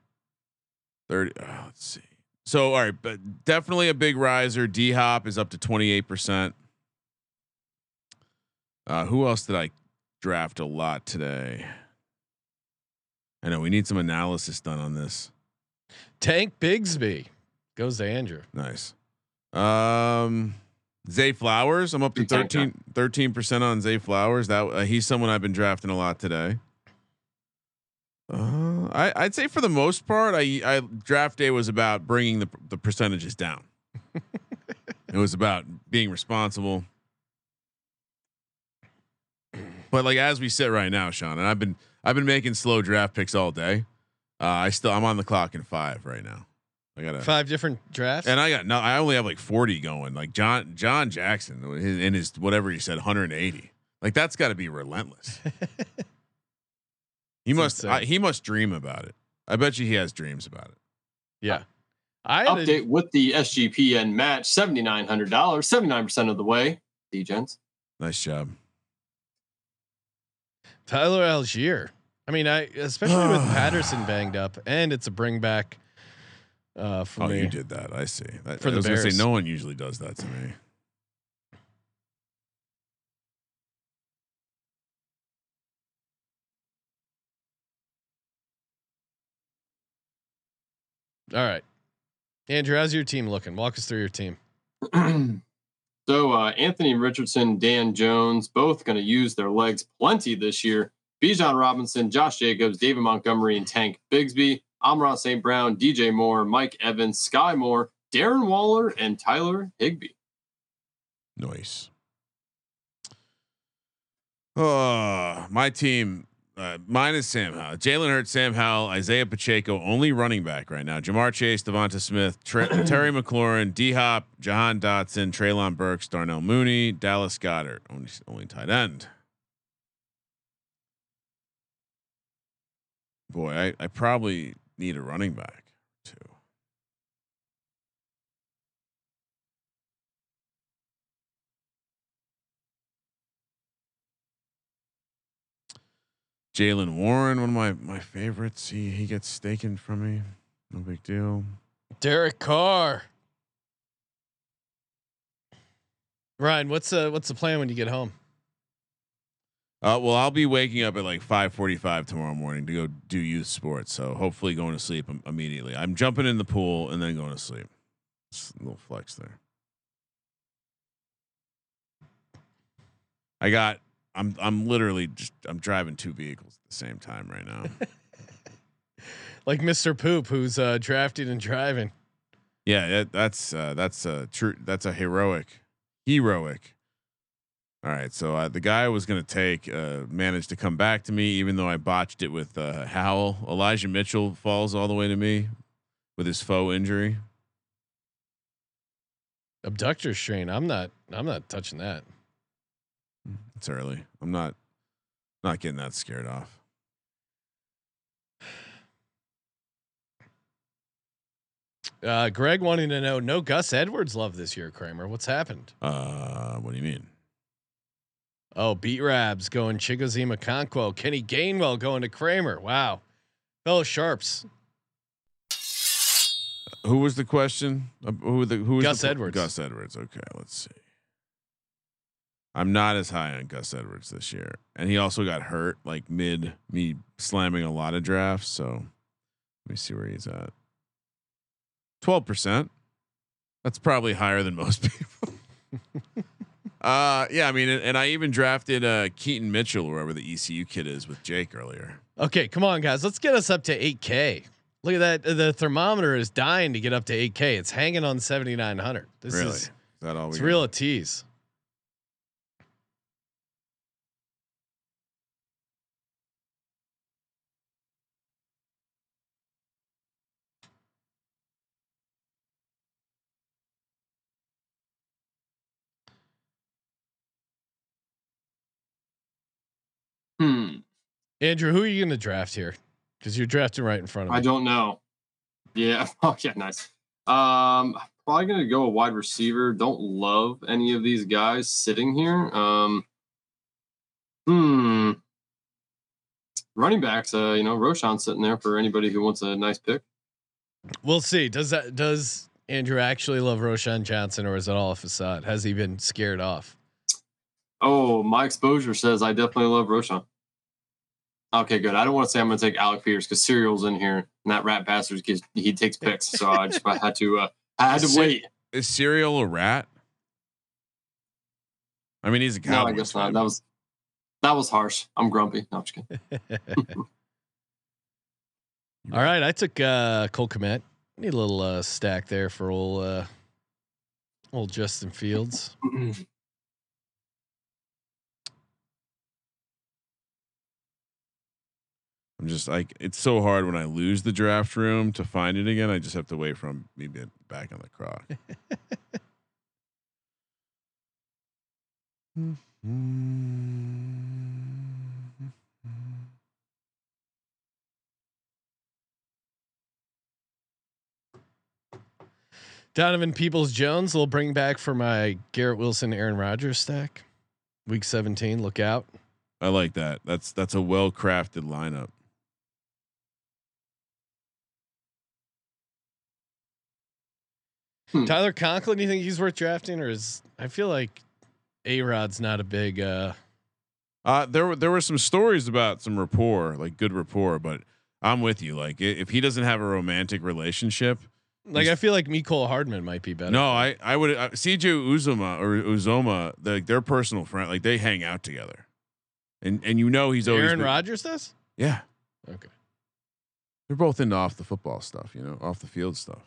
30. Let's see. So, all right, but definitely a big riser. D Hop is up to 28%. Who else did I draft a lot today? I know we need some analysis done on this. Tank Bigsby goes to Andrew. Nice. Zay Flowers. I'm up to 13% on Zay Flowers. That he's someone I've been drafting a lot today. I'd say for the most part, I draft day was about bringing the percentages down. It was about being responsible. But like as we sit right now, Sean, and I've been making slow draft picks all day. I'm on the clock in 5 right now. I got 5 different drafts, and I only have like 40 going. Like John Jackson in his whatever you said 180. Like that's got to be relentless. He must dream about it. I bet you he has dreams about it. Yeah. Update with the SGPN match, $7,900, 79% of the way. D-Gens. Nice job. Tyler Algier. I mean, especially with Patterson banged up, and it's a bring back. You did that. I see. I was going to say no one usually does that to me. All right. Andrew, how's your team looking? Walk us through your team. So Anthony Richardson, Dan Jones, both going to use their legs plenty this year. Bijan Robinson, Josh Jacobs, David Montgomery, and Tank Bigsby. Amon-Ra St. Brown, DJ Moore, Mike Evans, Sky Moore, Darren Waller, and Tyler Higbee. Nice. My team. Mine is Sam Howell, Jalen Hurts, Sam Howell, Isaiah Pacheco, only running back right now. Jamar Chase, Devonta Smith, Terry McLaurin, D Hop, Jahan Dotson, Treylon Burks, Darnell Mooney, Dallas Goedert, only tight end. Boy, I probably need a running back too. Jaylen Warren, one of my favorites. He gets staken from me. No big deal. Derek Carr. Ryan, what's the plan when you get home? Well, I'll be waking up at like 5:45 tomorrow morning to go do youth sports. So hopefully going to sleep immediately. I'm jumping in the pool and then going to sleep. Just a little flex there. I'm literally just driving 2 vehicles at the same time right now. Like Mr. Poop, who's drafting and driving. Yeah, that's a heroic. All right, so the guy I was gonna take managed to come back to me, even though I botched it with Howell. Elijah Mitchell falls all the way to me with his faux injury. Abductor strain. I'm not touching that. It's early. I'm not getting that scared off. Greg wanting to know, no Gus Edwards love this year, Kramer. What's happened? What do you mean? Oh, Beat Rabs going Chigozie Okonkwo, Kenny Gainwell going to Kramer. Wow. Fellow Sharps. Who was the question? Who was Gus Edwards? Gus Edwards. Okay, let's see. I'm not as high on Gus Edwards this year, and he also got hurt like mid me slamming a lot of drafts. So let me see where he's at. 12%. That's probably higher than most people. Yeah, I mean, and I even drafted Keaton Mitchell, wherever the ECU kid is, with Jake earlier. Okay, come on, guys, let's get us up to 8K. Look at that. The thermometer is dying to get up to 8K. It's hanging on 7,900. This really? Is that all? It's real a tease. Andrew, who are you going to draft here? Because you're drafting right in front of me. I don't know. Yeah. Oh, yeah. Nice. Probably going to go a wide receiver. Don't love any of these guys sitting here. Running backs. Roshan sitting there for anybody who wants a nice pick. We'll see. Does Andrew actually love Roshan Johnson, or is it all a facade? Has he been scared off? Oh, my exposure says I definitely love Roshan. Okay, good. I don't want to say I'm going to take Alec Peters because Serial's in here, and that rat bastard he takes picks. So I had to wait. Is Serial a rat? I mean, he's a Cowboys. No, I guess not. That was harsh. I'm grumpy. No, I'm just kidding. All right, I took Cole Kmet. Need a little stack there for old Justin Fields. I'm just like, it's so hard when I lose the draft room to find it again. I just have to wait for me being back on the clock. Donovan Peoples-Jones will bring back for my Garrett Wilson, Aaron Rodgers stack. Week 17, look out. I like that. That's a well-crafted lineup. Tyler Conklin, you think he's worth drafting, or is? I feel like A-Rod's not a big. There were some stories about some rapport, like good rapport, but I'm with you. Like if he doesn't have a romantic relationship, like I feel like Mecole Hardman might be better. No, I would CJ Uzoma, like their personal friend, like they hang out together, and you know he's always. Aaron Rodgers does. Yeah. Okay. They're both into off the football stuff, you know, off the field stuff.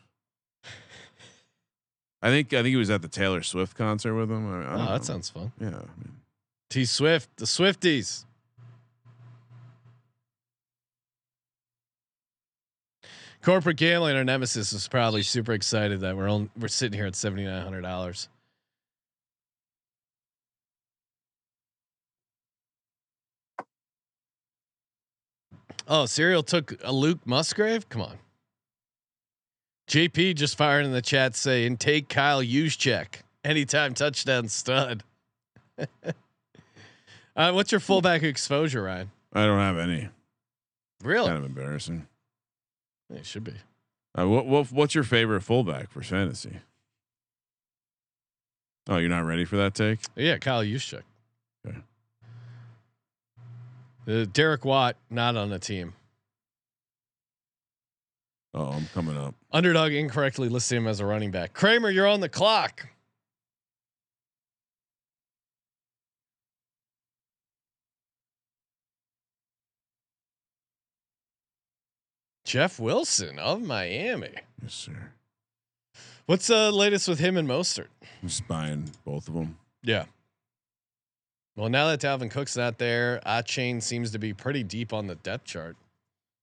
I think he was at the Taylor Swift concert with him. I don't know. That sounds fun. Yeah. I mean. T Swift, the Swifties. Corporate gambling, our nemesis, is probably super excited that we're sitting here at $7,900. Oh, Serial took a Luke Musgrave. Come on. JP just firing in the chat saying take Kyle Juszczyk anytime touchdown stud. What's your fullback exposure, Ryan? I don't have any. Really? Kind of embarrassing. It should be. What's your favorite fullback for fantasy? Oh, you're not ready for that take? Yeah, Kyle Juszczyk. Okay. Derek Watt not on the team. Oh, I'm coming up. Underdog incorrectly listed him as a running back. Kramer, you're on the clock. Jeff Wilson of Miami. Yes, sir. What's the latest with him and Mostert? I'm just buying both of them. Yeah. Well, now that Dalvin Cook's not there, Achane seems to be pretty deep on the depth chart.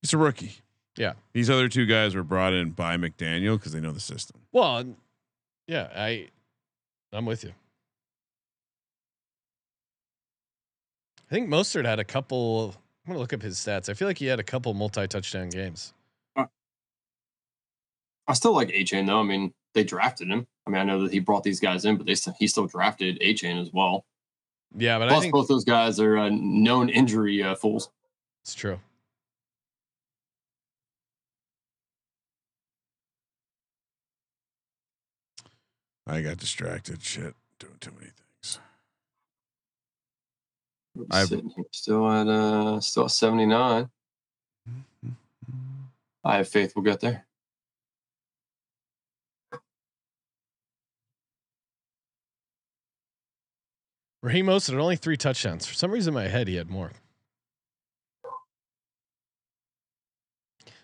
He's a rookie. Yeah, these other two guys were brought in by McDaniel because they know the system. Well, yeah, I'm with you. I think Mostert had a couple. I'm gonna look up his stats. I feel like he had a couple multi-touchdown games. I still like Achane though. I mean, they drafted him. I mean, I know that he brought these guys in, but he still drafted Achane as well. Yeah, but plus I think both those guys are known injury fools. It's true. I got distracted. Shit, doing too many things. I'm still at 79. I have faith we'll get there. Raheem Mostert only 3 touchdowns. For some reason, in my head he had more.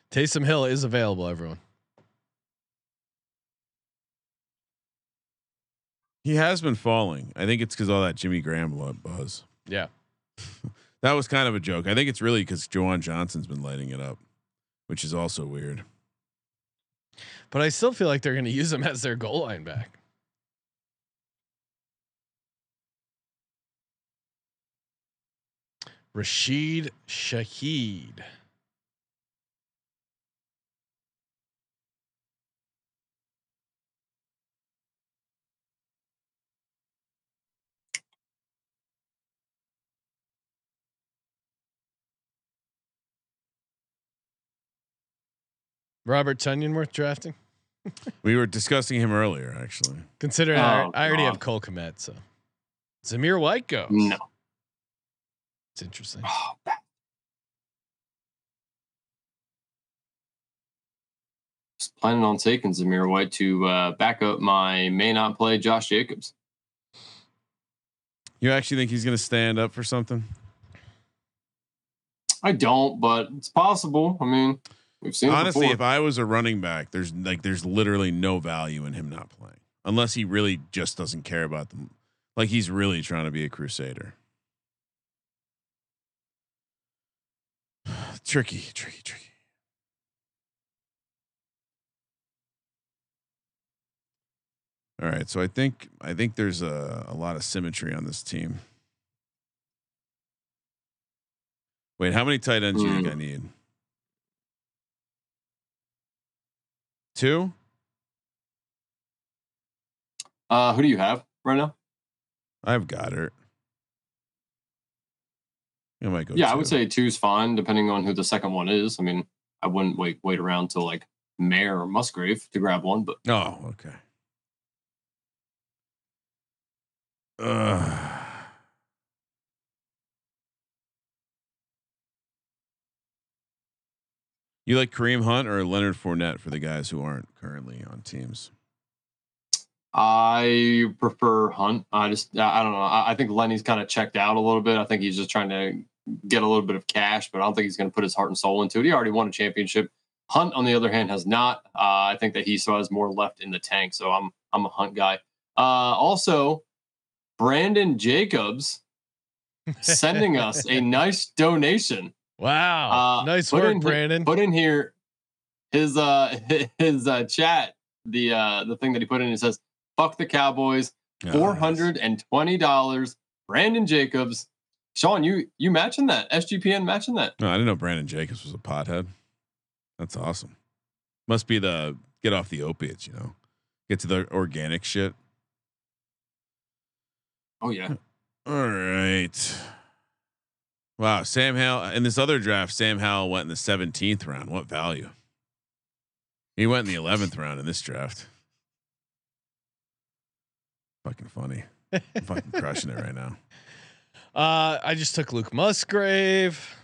Taysom Hill is available, everyone. He has been falling. I think it's because all that Jimmy Graham buzz. Yeah, that was kind of a joke. I think it's really because Juwan Johnson's been lighting it up, which is also weird. But I still feel like they're going to use him as their goal line back. Rashid Shaheed. Robert Tonyan worth drafting. We were discussing him earlier, actually. Considering I already have Cole Kmet, so Zamir White goes. No, it's interesting. Oh, planning on taking Zamir White to back up my may not play Josh Jacobs. You actually think he's going to stand up for something? I don't, but it's possible. I mean, we've seen honestly, it before. If I was a running back, there's literally no value in him not playing unless he really just doesn't care about them. Like he's really trying to be a crusader. Tricky. All right, so I think there's a lot of symmetry on this team. Wait, how many tight ends do you think I need? 2? Who do you have right now? I've got her. I might go. Yeah, 2. I would say 2's fine, depending on who the second one is. I mean, I wouldn't wait around till like Mayer or Musgrave to grab one, but okay. You like Kareem Hunt or Leonard Fournette for the guys who aren't currently on teams? I prefer Hunt. I don't know. I think Lenny's kind of checked out a little bit. I think he's just trying to get a little bit of cash, but I don't think he's going to put his heart and soul into it. He already won a championship. Hunt, on the other hand, has not. I think that he still has more left in the tank. So I'm a Hunt guy. Also, Brandon Jacobs sending us a nice donation. Wow. Nice work, Brandon. Put in here his chat, the thing that he put in. It says, fuck the Cowboys, $420. Nice. Brandon Jacobs. Sean, you matching that? SGPN matching that? No, I didn't know Brandon Jacobs was a pothead. That's awesome. Must be the get off the opiates, you know. Get to the organic shit. Oh yeah. All right. Wow. Sam Howell in this other draft, Sam Howell went in the 17th round. What value? He went in the 11th round in this draft. Fucking funny. I'm fucking crushing it right now. I just took Luke Musgrave.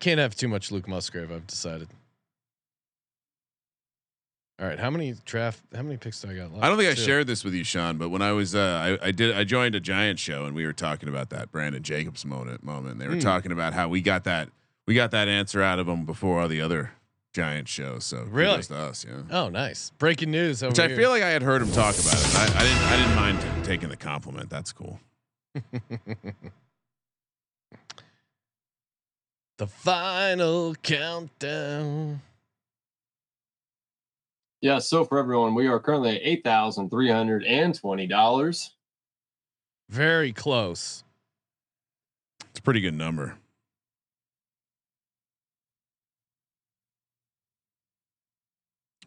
Can't have too much Luke Musgrave. I've decided. All right, how many picks do I got left? I don't think I shared this with you, Sean, but when I was I joined a Giant show and we were talking about that Brandon Jacobs moment. They were talking about how we got that answer out of him before all the other Giant shows. So really, kudos to us, yeah. Oh, nice breaking news. Over which I here. Feel like I had heard him talk about it. I didn't mind taking the compliment. That's cool. The final countdown. Yeah, so for everyone, we are currently at $8,320. Very close. It's a pretty good number.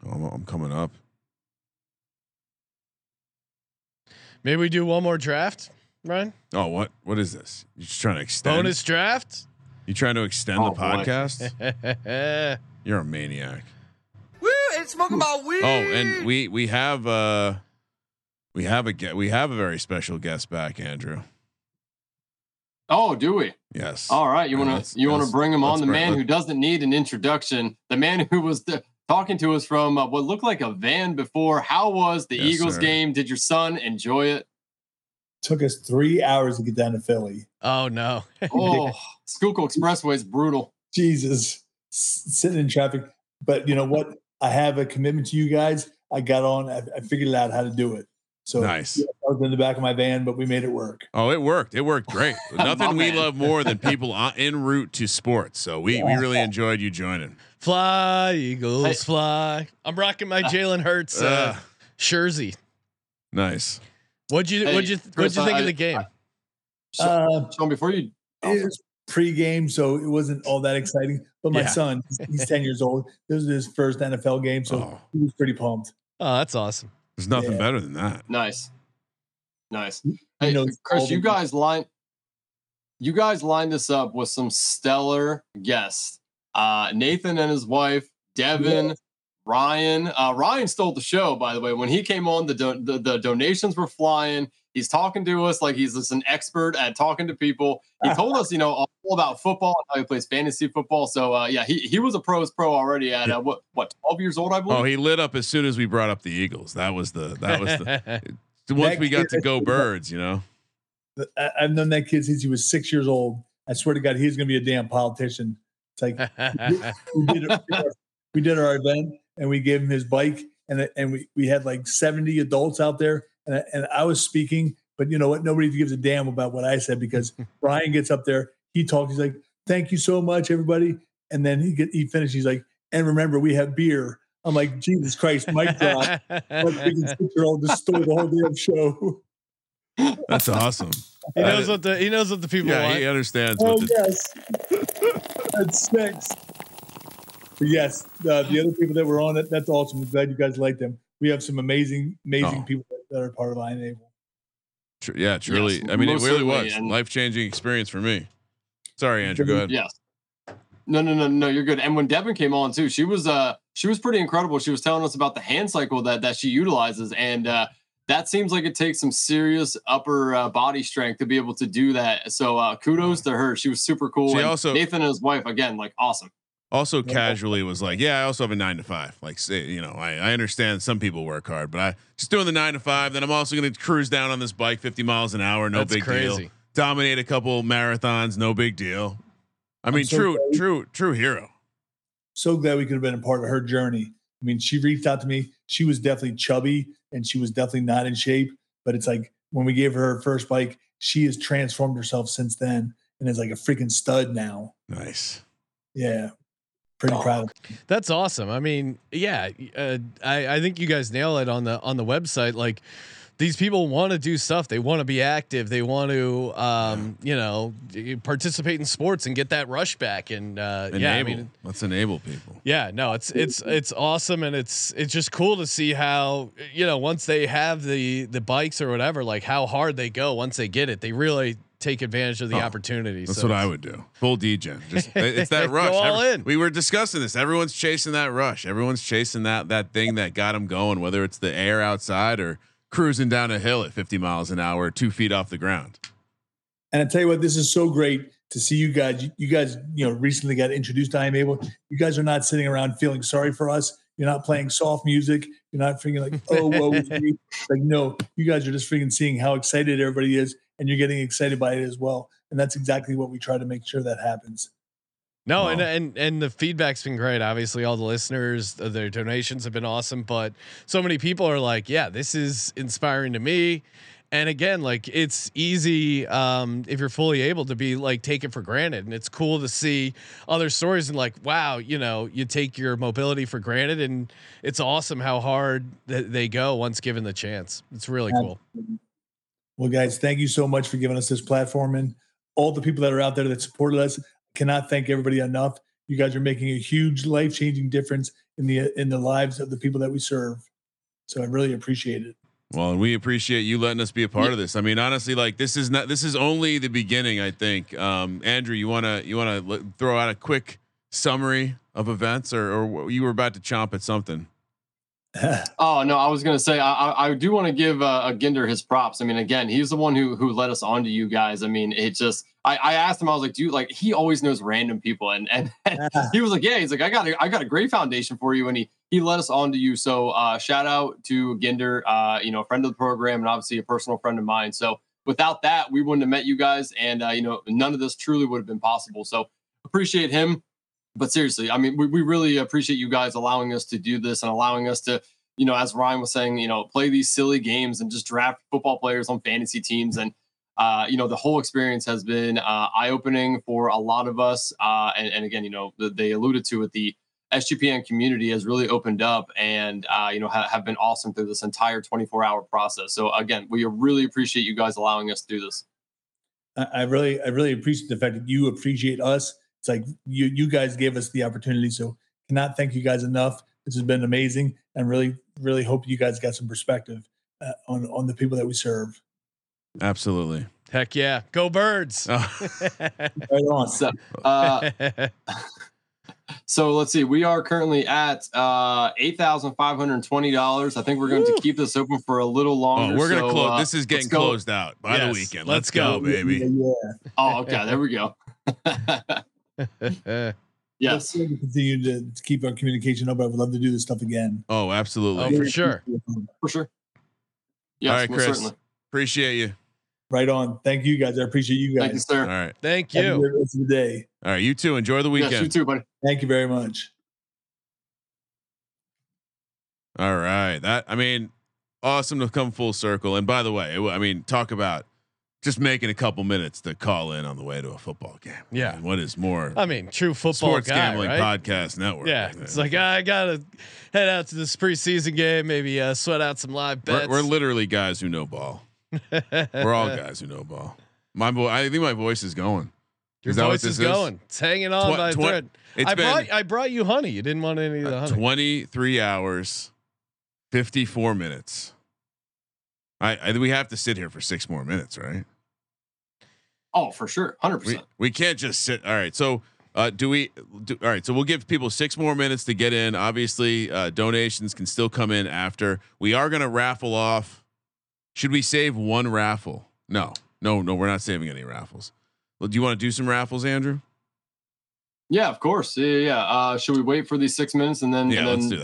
I'm coming up. Maybe we do one more draft, Ryan? Oh, what is this? You just trying to extend bonus draft? You trying to extend the podcast? You're a maniac. Smoking my weed. Oh, and we have a very special guest back, Andrew. Oh, do we? Yes. All right, you want to bring him on, the man who doesn't need an introduction, the man who was talking to us from what looked like a van before. How was the Eagles game? Did your son enjoy it? Took us 3 hours to get down to Philly. Oh no! Oh, Schuylkill Expressway is brutal. Jesus, sitting in traffic. But you know what? I have a commitment to you guys. I got on. I figured out how to do it. So nice. Yeah, I was in the back of my van, but we made it work. Oh, it worked. It worked great. Nothing we love more than people en route to sports. So we really enjoyed you joining. Fly Eagles, fly! I'm rocking my Jalen Hurts jersey. Nice. What'd you think of the game? Sean, before you. Pre-game, so it wasn't all that exciting. But my son, he's 10 years old. This is his first NFL game, so he was pretty pumped. Oh, that's awesome. There's nothing better than that. Nice. Hey, Chris, you guys lined this up with some stellar guests. Nathan and his wife, Devin, Ryan. Ryan stole the show, by the way. When he came on, the donations were flying. He's talking to us like he's just an expert at talking to people. He told us, you know, all about football and how he plays fantasy football. So, yeah, he was a pro's pro already at, 12 years old, I believe. Oh, he lit up as soon as we brought up the Eagles. That was the once we got to go Birds, you know. I've known that kid since he was 6 years old. I swear to God, he's going to be a damn politician. It's like we did our event and we gave him his bike, and we had like 70 adults out there, and I was speaking, but you know what? Nobody gives a damn about what I said because Brian gets up there, he talks, he's like, "Thank you so much, everybody," and then he finishes, he's like, "And remember, we have beer." I'm like, Jesus Christ, Mike drop. Six-year-old destroy the whole damn show. That's awesome. He knows what the people want. He understands. Oh yes, that's six. Yes, the other people that were on it. That's awesome. I'm glad you guys liked them. We have some amazing people that are part of I Am Able. Yeah, truly. Yes, I mean, it really was life-changing experience for me. Sorry, Andrew. Go ahead. Yes. No. You're good. And when Devin came on too, she was pretty incredible. She was telling us about the hand cycle that she utilizes and. That seems like it takes some serious upper body strength to be able to do that. So kudos to her. She was super cool. She also, Nathan and his wife, again, like awesome. Also casually was like, yeah, I also have a 9 to 5. Like, say, you know, I understand some people work hard, but I just doing the 9 to 5. Then I'm also going to cruise down on this bike 50 miles an hour. No That's big crazy. Deal. Dominate a couple marathons. No big deal. I mean, so true hero. So glad we could have been a part of her journey. I mean, she reached out to me. She was definitely chubby and she was definitely not in shape, but it's like when we gave her her first bike, she has transformed herself since then and is like a freaking stud now. Nice. Yeah. Pretty proud. That's awesome. I mean, yeah, I think you guys nail it on the website. Like these people want to do stuff. They want to be active. They want to, participate in sports and get that rush back. And let's enable people. Yeah, no, it's awesome. And it's just cool to see how, you know, once they have the bikes or whatever, like how hard they go, once they get it, they really take advantage of the opportunities. That's so what I would do. Full D-gen. Just it's that rush. We were discussing this. Everyone's chasing that rush. Everyone's chasing that thing that got them going, whether it's the air outside or cruising down a hill at 50 miles an hour, 2 feet off the ground. And I tell you what, this is so great to see you guys. You guys, you know, recently got introduced to I Am Able. You guys are not sitting around feeling sorry for us. You're not playing soft music. You're not freaking like, oh, whoa. Like, no, you guys are just freaking seeing how excited everybody is. And you're getting excited by it as well. And that's exactly what we try to make sure that happens. No, and the feedback's been great. Obviously, all the listeners, their donations have been awesome. But so many people are like, "Yeah, this is inspiring to me." And again, like it's easy if you're fully able to be like take it for granted. And it's cool to see other stories and like, wow, you know, you take your mobility for granted, and it's awesome how hard they go once given the chance. It's really cool. Well, guys, thank you so much for giving us this platform and all the people that are out there that supported us. Cannot thank everybody enough. You guys are making a huge life-changing difference in the lives of the people that we serve. So I really appreciate it. Well, and we appreciate you letting us be a part of this. I mean, honestly, like this is only the beginning, I think. Andrew, you want to throw out a quick summary of events or you were about to chomp at something. Oh no, I was going to say, I do want to give Ginder his props. I mean, again, he's the one who led us on to you guys. I mean, it just, I asked him, I was like, dude, like he always knows random people. And he was like, yeah, he's like, I got a great foundation for you. And he led us on to you. So shout out to Ginder, you know, a friend of the program and obviously a personal friend of mine. So without that, we wouldn't have met you guys. And you know, none of this truly would have been possible. So appreciate him. But seriously, I mean, we really appreciate you guys allowing us to do this and allowing us to, you know, as Ryan was saying, you know, play these silly games and just draft football players on fantasy teams. And, you know, the whole experience has been eye-opening for a lot of us. And again, you know, they alluded to it. The SGPN community has really opened up and, you know, have been awesome through this entire 24-hour process. So, again, we really appreciate you guys allowing us to do this. I really appreciate the fact that you appreciate us. It's like you guys gave us the opportunity. So cannot thank you guys enough. This has been amazing. And really, really hope you guys got some perspective on the people that we serve. Absolutely. Heck yeah. Go Birds. Oh. Right on. So, So let's see. We are currently at $8,520. I think we're going to keep this open for a little longer. Oh, we're going to close. This is getting closed out by the weekend. Let's go, baby. Yeah. Oh, okay. There we go. Yes. We'll continue to keep our communication up. I would love to do this stuff again. Oh, absolutely. Oh, for sure. For sure. Yes, all right, Chris. Certainly. Appreciate you. Right on. Thank you guys. I appreciate you guys. Thank you, sir. All right. Thank you. Have a good rest of the day. All right. You too. Enjoy the weekend. Yes, you too, buddy. Thank you very much. All right. Awesome to come full circle. And by the way, talk about just making a couple minutes to call in on the way to a football game. Yeah. What is more? True football sports guy, gambling right? podcast network. Yeah. It's like, I gotta head out to this preseason game. Maybe sweat out some live bets. We're literally guys who know ball. We're all guys who know ball. I think my voice is going. Your voice is going. It's hanging on by a thread. I brought you honey. You didn't want any of the honey. 23 hours, 54 minutes. We have to sit here for 6 more minutes, right? Oh, for sure. 100%. We can't just sit. All right. So all right. So we'll give people 6 more minutes to get in. Obviously donations can still come in after. We are going to raffle off. Should we save one raffle? No, we're not saving any raffles. Well, do you want to do some raffles, Andrew? Yeah, of course. Yeah. Should we wait for these 6 minutes and then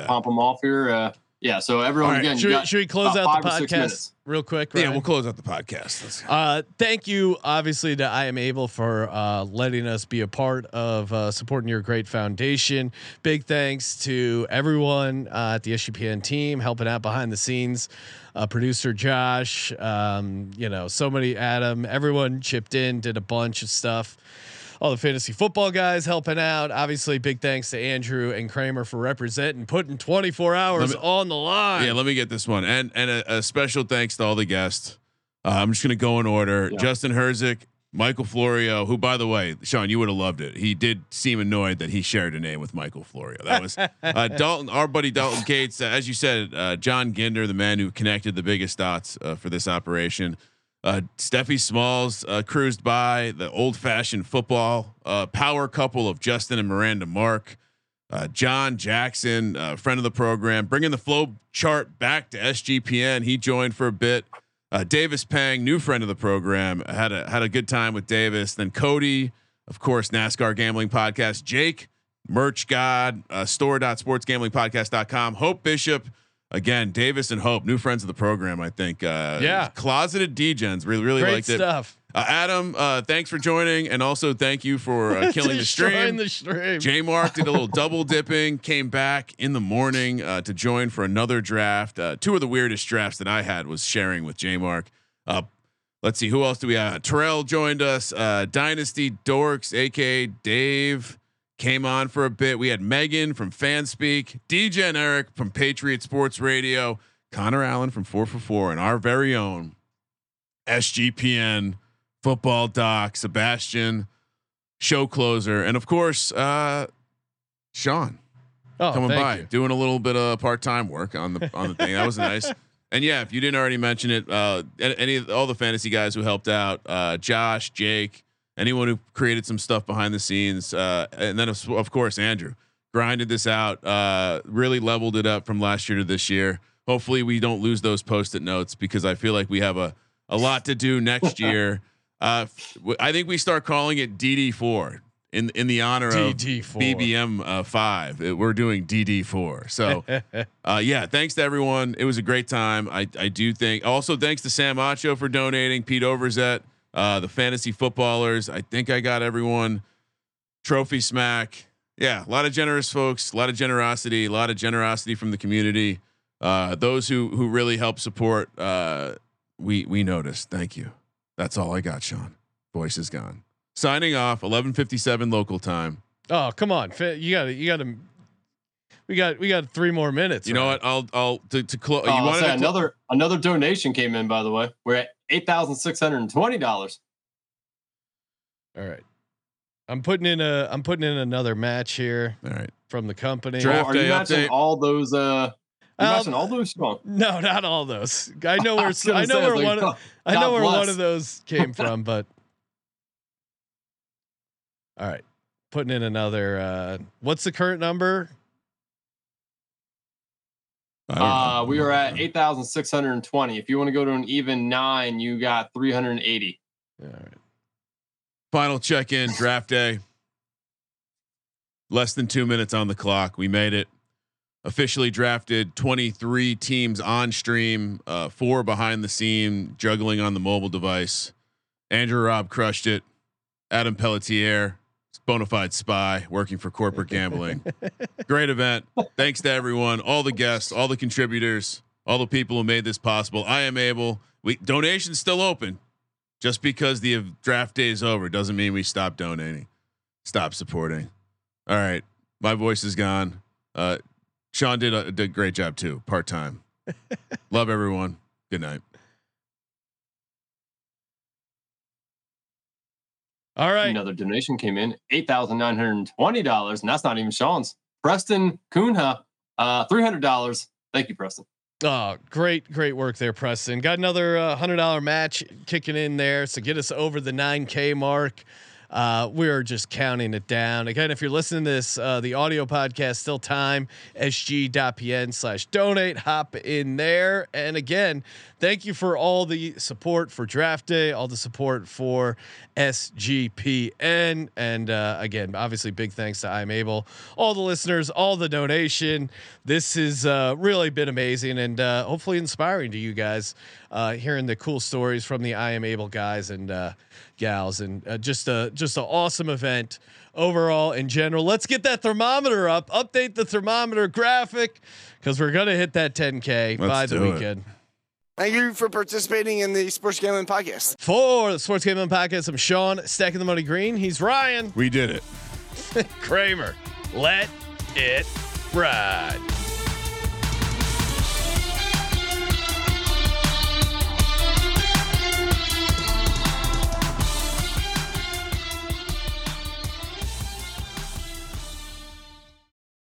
pump them off here? Yeah. So everyone, right. Again, should we close out the podcast real quick? Ryan? Yeah, we'll close out the podcast. Thank you, obviously, to I Am Able for letting us be a part of supporting your great foundation. Big thanks to everyone at the SGPN team helping out behind the scenes. Producer Josh, Adam, everyone chipped in, did a bunch of stuff. All the fantasy football guys helping out. Obviously, big thanks to Andrew and Kramer for representing, putting 24 hours on the line. Yeah, let me get this one. And a special thanks to all the guests. I'm just going to go in order. Yeah. Justin Herzik, Michael Florio, who, by the way, Sean, you would have loved it. He did seem annoyed that he shared a name with Michael Florio. That was Dalton, our buddy Dalton Gates. As you said, John Ginder, the man who connected the biggest dots for this operation. Steffi Smalls cruised by the old-fashioned football power couple of Justin and Miranda Mark, John Jackson, friend of the program, bringing the flow chart back to SGPN. He joined for a bit. Davis Pang, new friend of the program, had a good time with Davis. Then Cody, of course, NASCAR Gambling Podcast. Jake, Merch God, store.sportsgamblingpodcast.com. Hope Bishop. Again, Davis and Hope, new friends of the program, I think. Closeted D-gens, really liked it. Great stuff. Adam, thanks for joining, and also thank you for killing the stream. J Mark did a little double dipping, came back in the morning to join for another draft. 2 of the weirdest drafts that I had was sharing with J Mark. Let's see, who else do we have? Terrell joined us. Dynasty Dorks, aka Dave, came on for a bit. We had Megan from Fanspeak, DJ and Eric from Patriot Sports Radio, Connor Allen from 444, and our very own SGPN football doc, Sebastian, show closer. And of course, Sean coming by, doing a little bit of part-time work on the thing. That was nice. And yeah, if you didn't already mention it, all the fantasy guys who helped out, Josh, Jake, anyone who created some stuff behind the scenes. And then of course, Andrew grinded this out, really leveled it up from last year to this year. Hopefully we don't lose those Post-it notes because I feel like we have a lot to do next year. I think we start calling it DD4 in the honor of BBM 5. We're doing DD4. So thanks to everyone. It was a great time. I do think also thanks to Sam Acho for donating, Pete Overzet, the fantasy footballers. I think I got everyone. Trophy Smack. Yeah. A lot of generous folks, a lot of generosity from the community. Those who really help support. We noticed. Thank you. That's all I got. Sean, voice is gone. Signing off 11:57 local time. Oh, come on. We got 3 more minutes. You know what? I'll close. You wanted another donation came in, by the way. We're at $8,620. All right. I'm putting in another match here. All right. From the company. Draft day update. Are you matching all those? No, not all those. I know where one of those came from, but all right. putting in another. What's the current number? We are at 8,620. If you want to go to an even nine, you got 380. All right. Final check in draft day. Less than 2 minutes on the clock. We made it. Officially drafted 23 teams on stream, 4 behind the scene, juggling on the mobile device. Andrew Robb crushed it. Adam Pelletier, bona fide spy, working for corporate gambling. Great event. Thanks to everyone, all the guests, all the contributors, all the people who made this possible. I am able. Donations still open. Just because the draft day is over doesn't mean we stop donating, stop supporting. All right, my voice is gone. Sean did a great job too. Part time. Love everyone. Good night. All right. Another donation came in, $8,920, and that's not even Sean's. Preston Kunha, $300. Thank you, Preston. Oh, great work there, Preston. Got another $100 match kicking in there, so get us over the 9K mark. We're just counting it down. Again, if you're listening to this, the audio podcast, still time, sg.pn/donate, hop in there. And again, thank you for all the support for draft day, all the support for SGPN. And, again, obviously big thanks to I'm Able, all the listeners, all the donation. This has really been amazing and hopefully inspiring to you guys, hearing the cool stories from the I Am Able guys and gals, and just an awesome event overall in general. Let's get that thermometer up, update the thermometer graphic, because we're gonna hit that 10K by the weekend. Thank you for participating in the Sports Gambling Podcast. For the Sports Gambling Podcast, I'm Sean Stacking the Money Green. He's Ryan. We did it. Kramer. Let it ride.